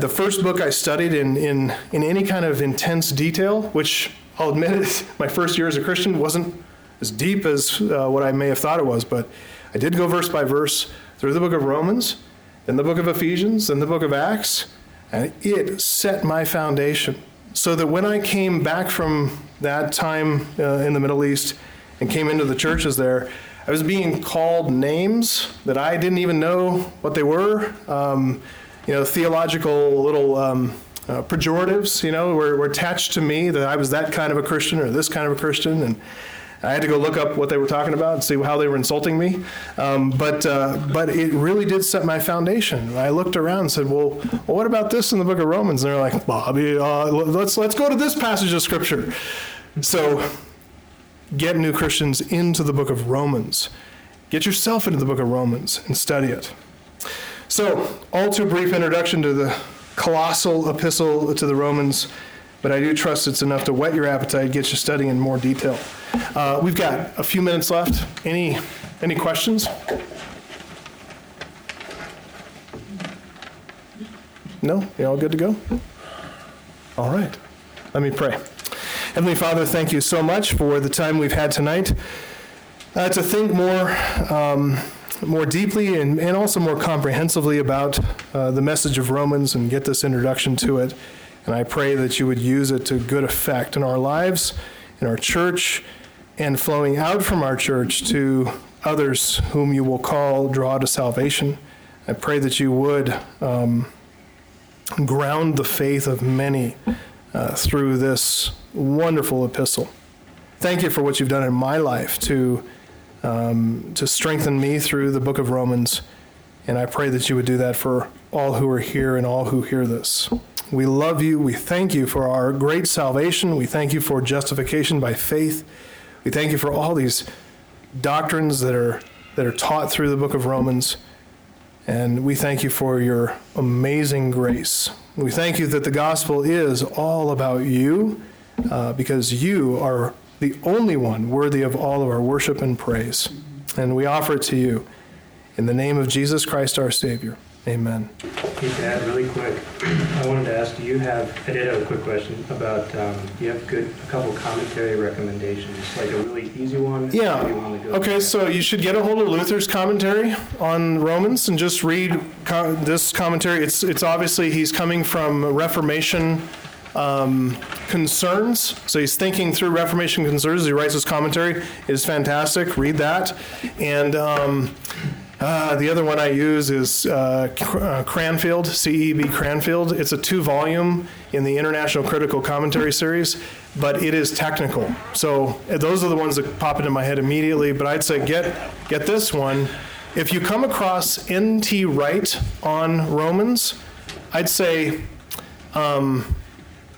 the first book I studied in, in, in any kind of intense detail, which I'll admit is my first year as a Christian wasn't as deep as uh, what I may have thought it was, but I did go verse by verse through the book of Romans, then the book of Ephesians, then the book of Acts, and it set my foundation so that when I came back from that time uh, in the Middle East and came into the churches there, I was being called names that I didn't even know what they were. Um, You know, theological little um, Uh, pejoratives, you know, were, were attached to me, that I was that kind of a Christian or this kind of a Christian, and I had to go look up what they were talking about and see how they were insulting me. Um, but uh, but it really did set my foundation. I looked around and said, well, well what about this in the book of Romans? And they're like, Bobby, uh, let's, let's go to this passage of Scripture. So get new Christians into the book of Romans. Get yourself into the book of Romans and study it. So, all too brief introduction to the colossal epistle to the Romans, but I do trust it's enough to whet your appetite, get you studying in more detail. Uh, we've got a few minutes left. Any any questions? No? You all good to go? All right. Let me pray. Heavenly Father, thank you so much for the time we've had tonight uh, to think more um, more deeply and, and also more comprehensively about uh, the message of Romans and get this introduction to it. And I pray that you would use it to good effect in our lives, in our church, and flowing out from our church to others whom you will call, draw to salvation. I pray that you would um, ground the faith of many uh, through this wonderful epistle. Thank you for what you've done in my life to Um, to strengthen me through the book of Romans. And I pray that you would do that for all who are here and all who hear this. We love you. We thank you for our great salvation. We thank you for justification by faith. We thank you for all these doctrines that are that are taught through the book of Romans. And we thank you for your amazing grace. We thank you that the gospel is all about you, uh, because you are the only one worthy of all of our worship and praise. And we offer it to you in the name of Jesus Christ, our Savior. Amen. Hey, Dad, really quick. I wanted to ask, do you have, I did have a quick question about, um, do you have good, a couple commentary recommendations, like a really easy one? Yeah. Okay, so you should get a hold of Luther's commentary on Romans and just read com- this commentary. It's, it's obviously, he's coming from Reformation Um, concerns. So he's thinking through Reformation concerns. He writes his commentary. It is fantastic. Read that. And um, uh, the other one I use is uh, Cranfield, C E B Cranfield. It's a two-volume in the International Critical Commentary series, but it is technical. So those are the ones that pop into my head immediately, but I'd say get get this one. If you come across N T Wright on Romans, I'd say um,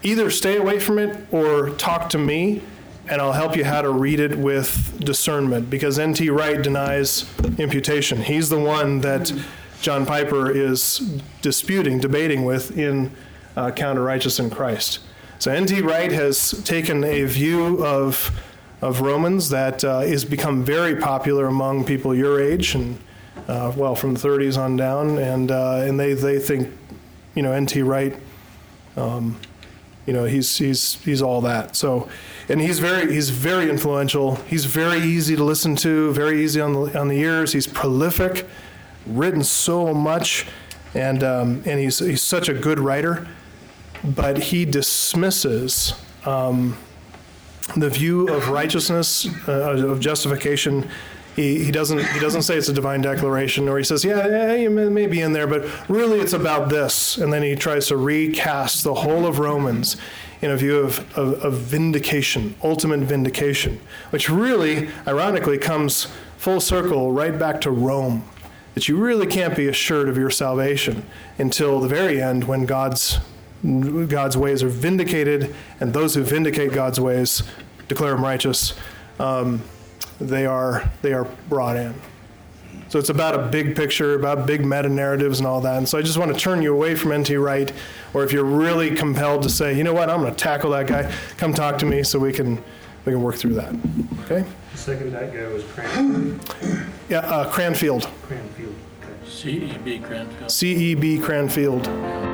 either stay away from it or talk to me, and I'll help you how to read it with discernment, because N T Wright denies imputation. He's the one that John Piper is disputing, debating with in uh, Counter Righteous in Christ. So N T Wright has taken a view of of Romans that uh, has become very popular among people your age, and uh, well, from the thirties on down, and uh, and they, they think, you know, N T Wright, Um, You know, he's he's he's all that. So, and he's very he's very influential. He's very easy to listen to, very easy on the on the ears. He's prolific, written so much, and um, and he's he's such a good writer. But he dismisses um, the view of righteousness, uh, of justification. He he doesn't he doesn't say it's a divine declaration, or he says, yeah, yeah, you may, may be in there, but really it's about this. And then he tries to recast the whole of Romans in a view of, of, of vindication, ultimate vindication, which really, ironically, comes full circle right back to Rome, that you really can't be assured of your salvation until the very end when God's God's ways are vindicated, and those who vindicate God's ways, declare him righteous, um, they are they are brought in. So it's about a big picture, about big meta-narratives and all that. And so I just want to turn you away from N T Wright, or if you're really compelled to say, you know what, I'm going to tackle that guy, come talk to me so we can we can work through that. Okay? The second that guy was Cranfield. Yeah, uh, Cranfield. Cranfield. Okay. C E B Cranfield. C E B Cranfield.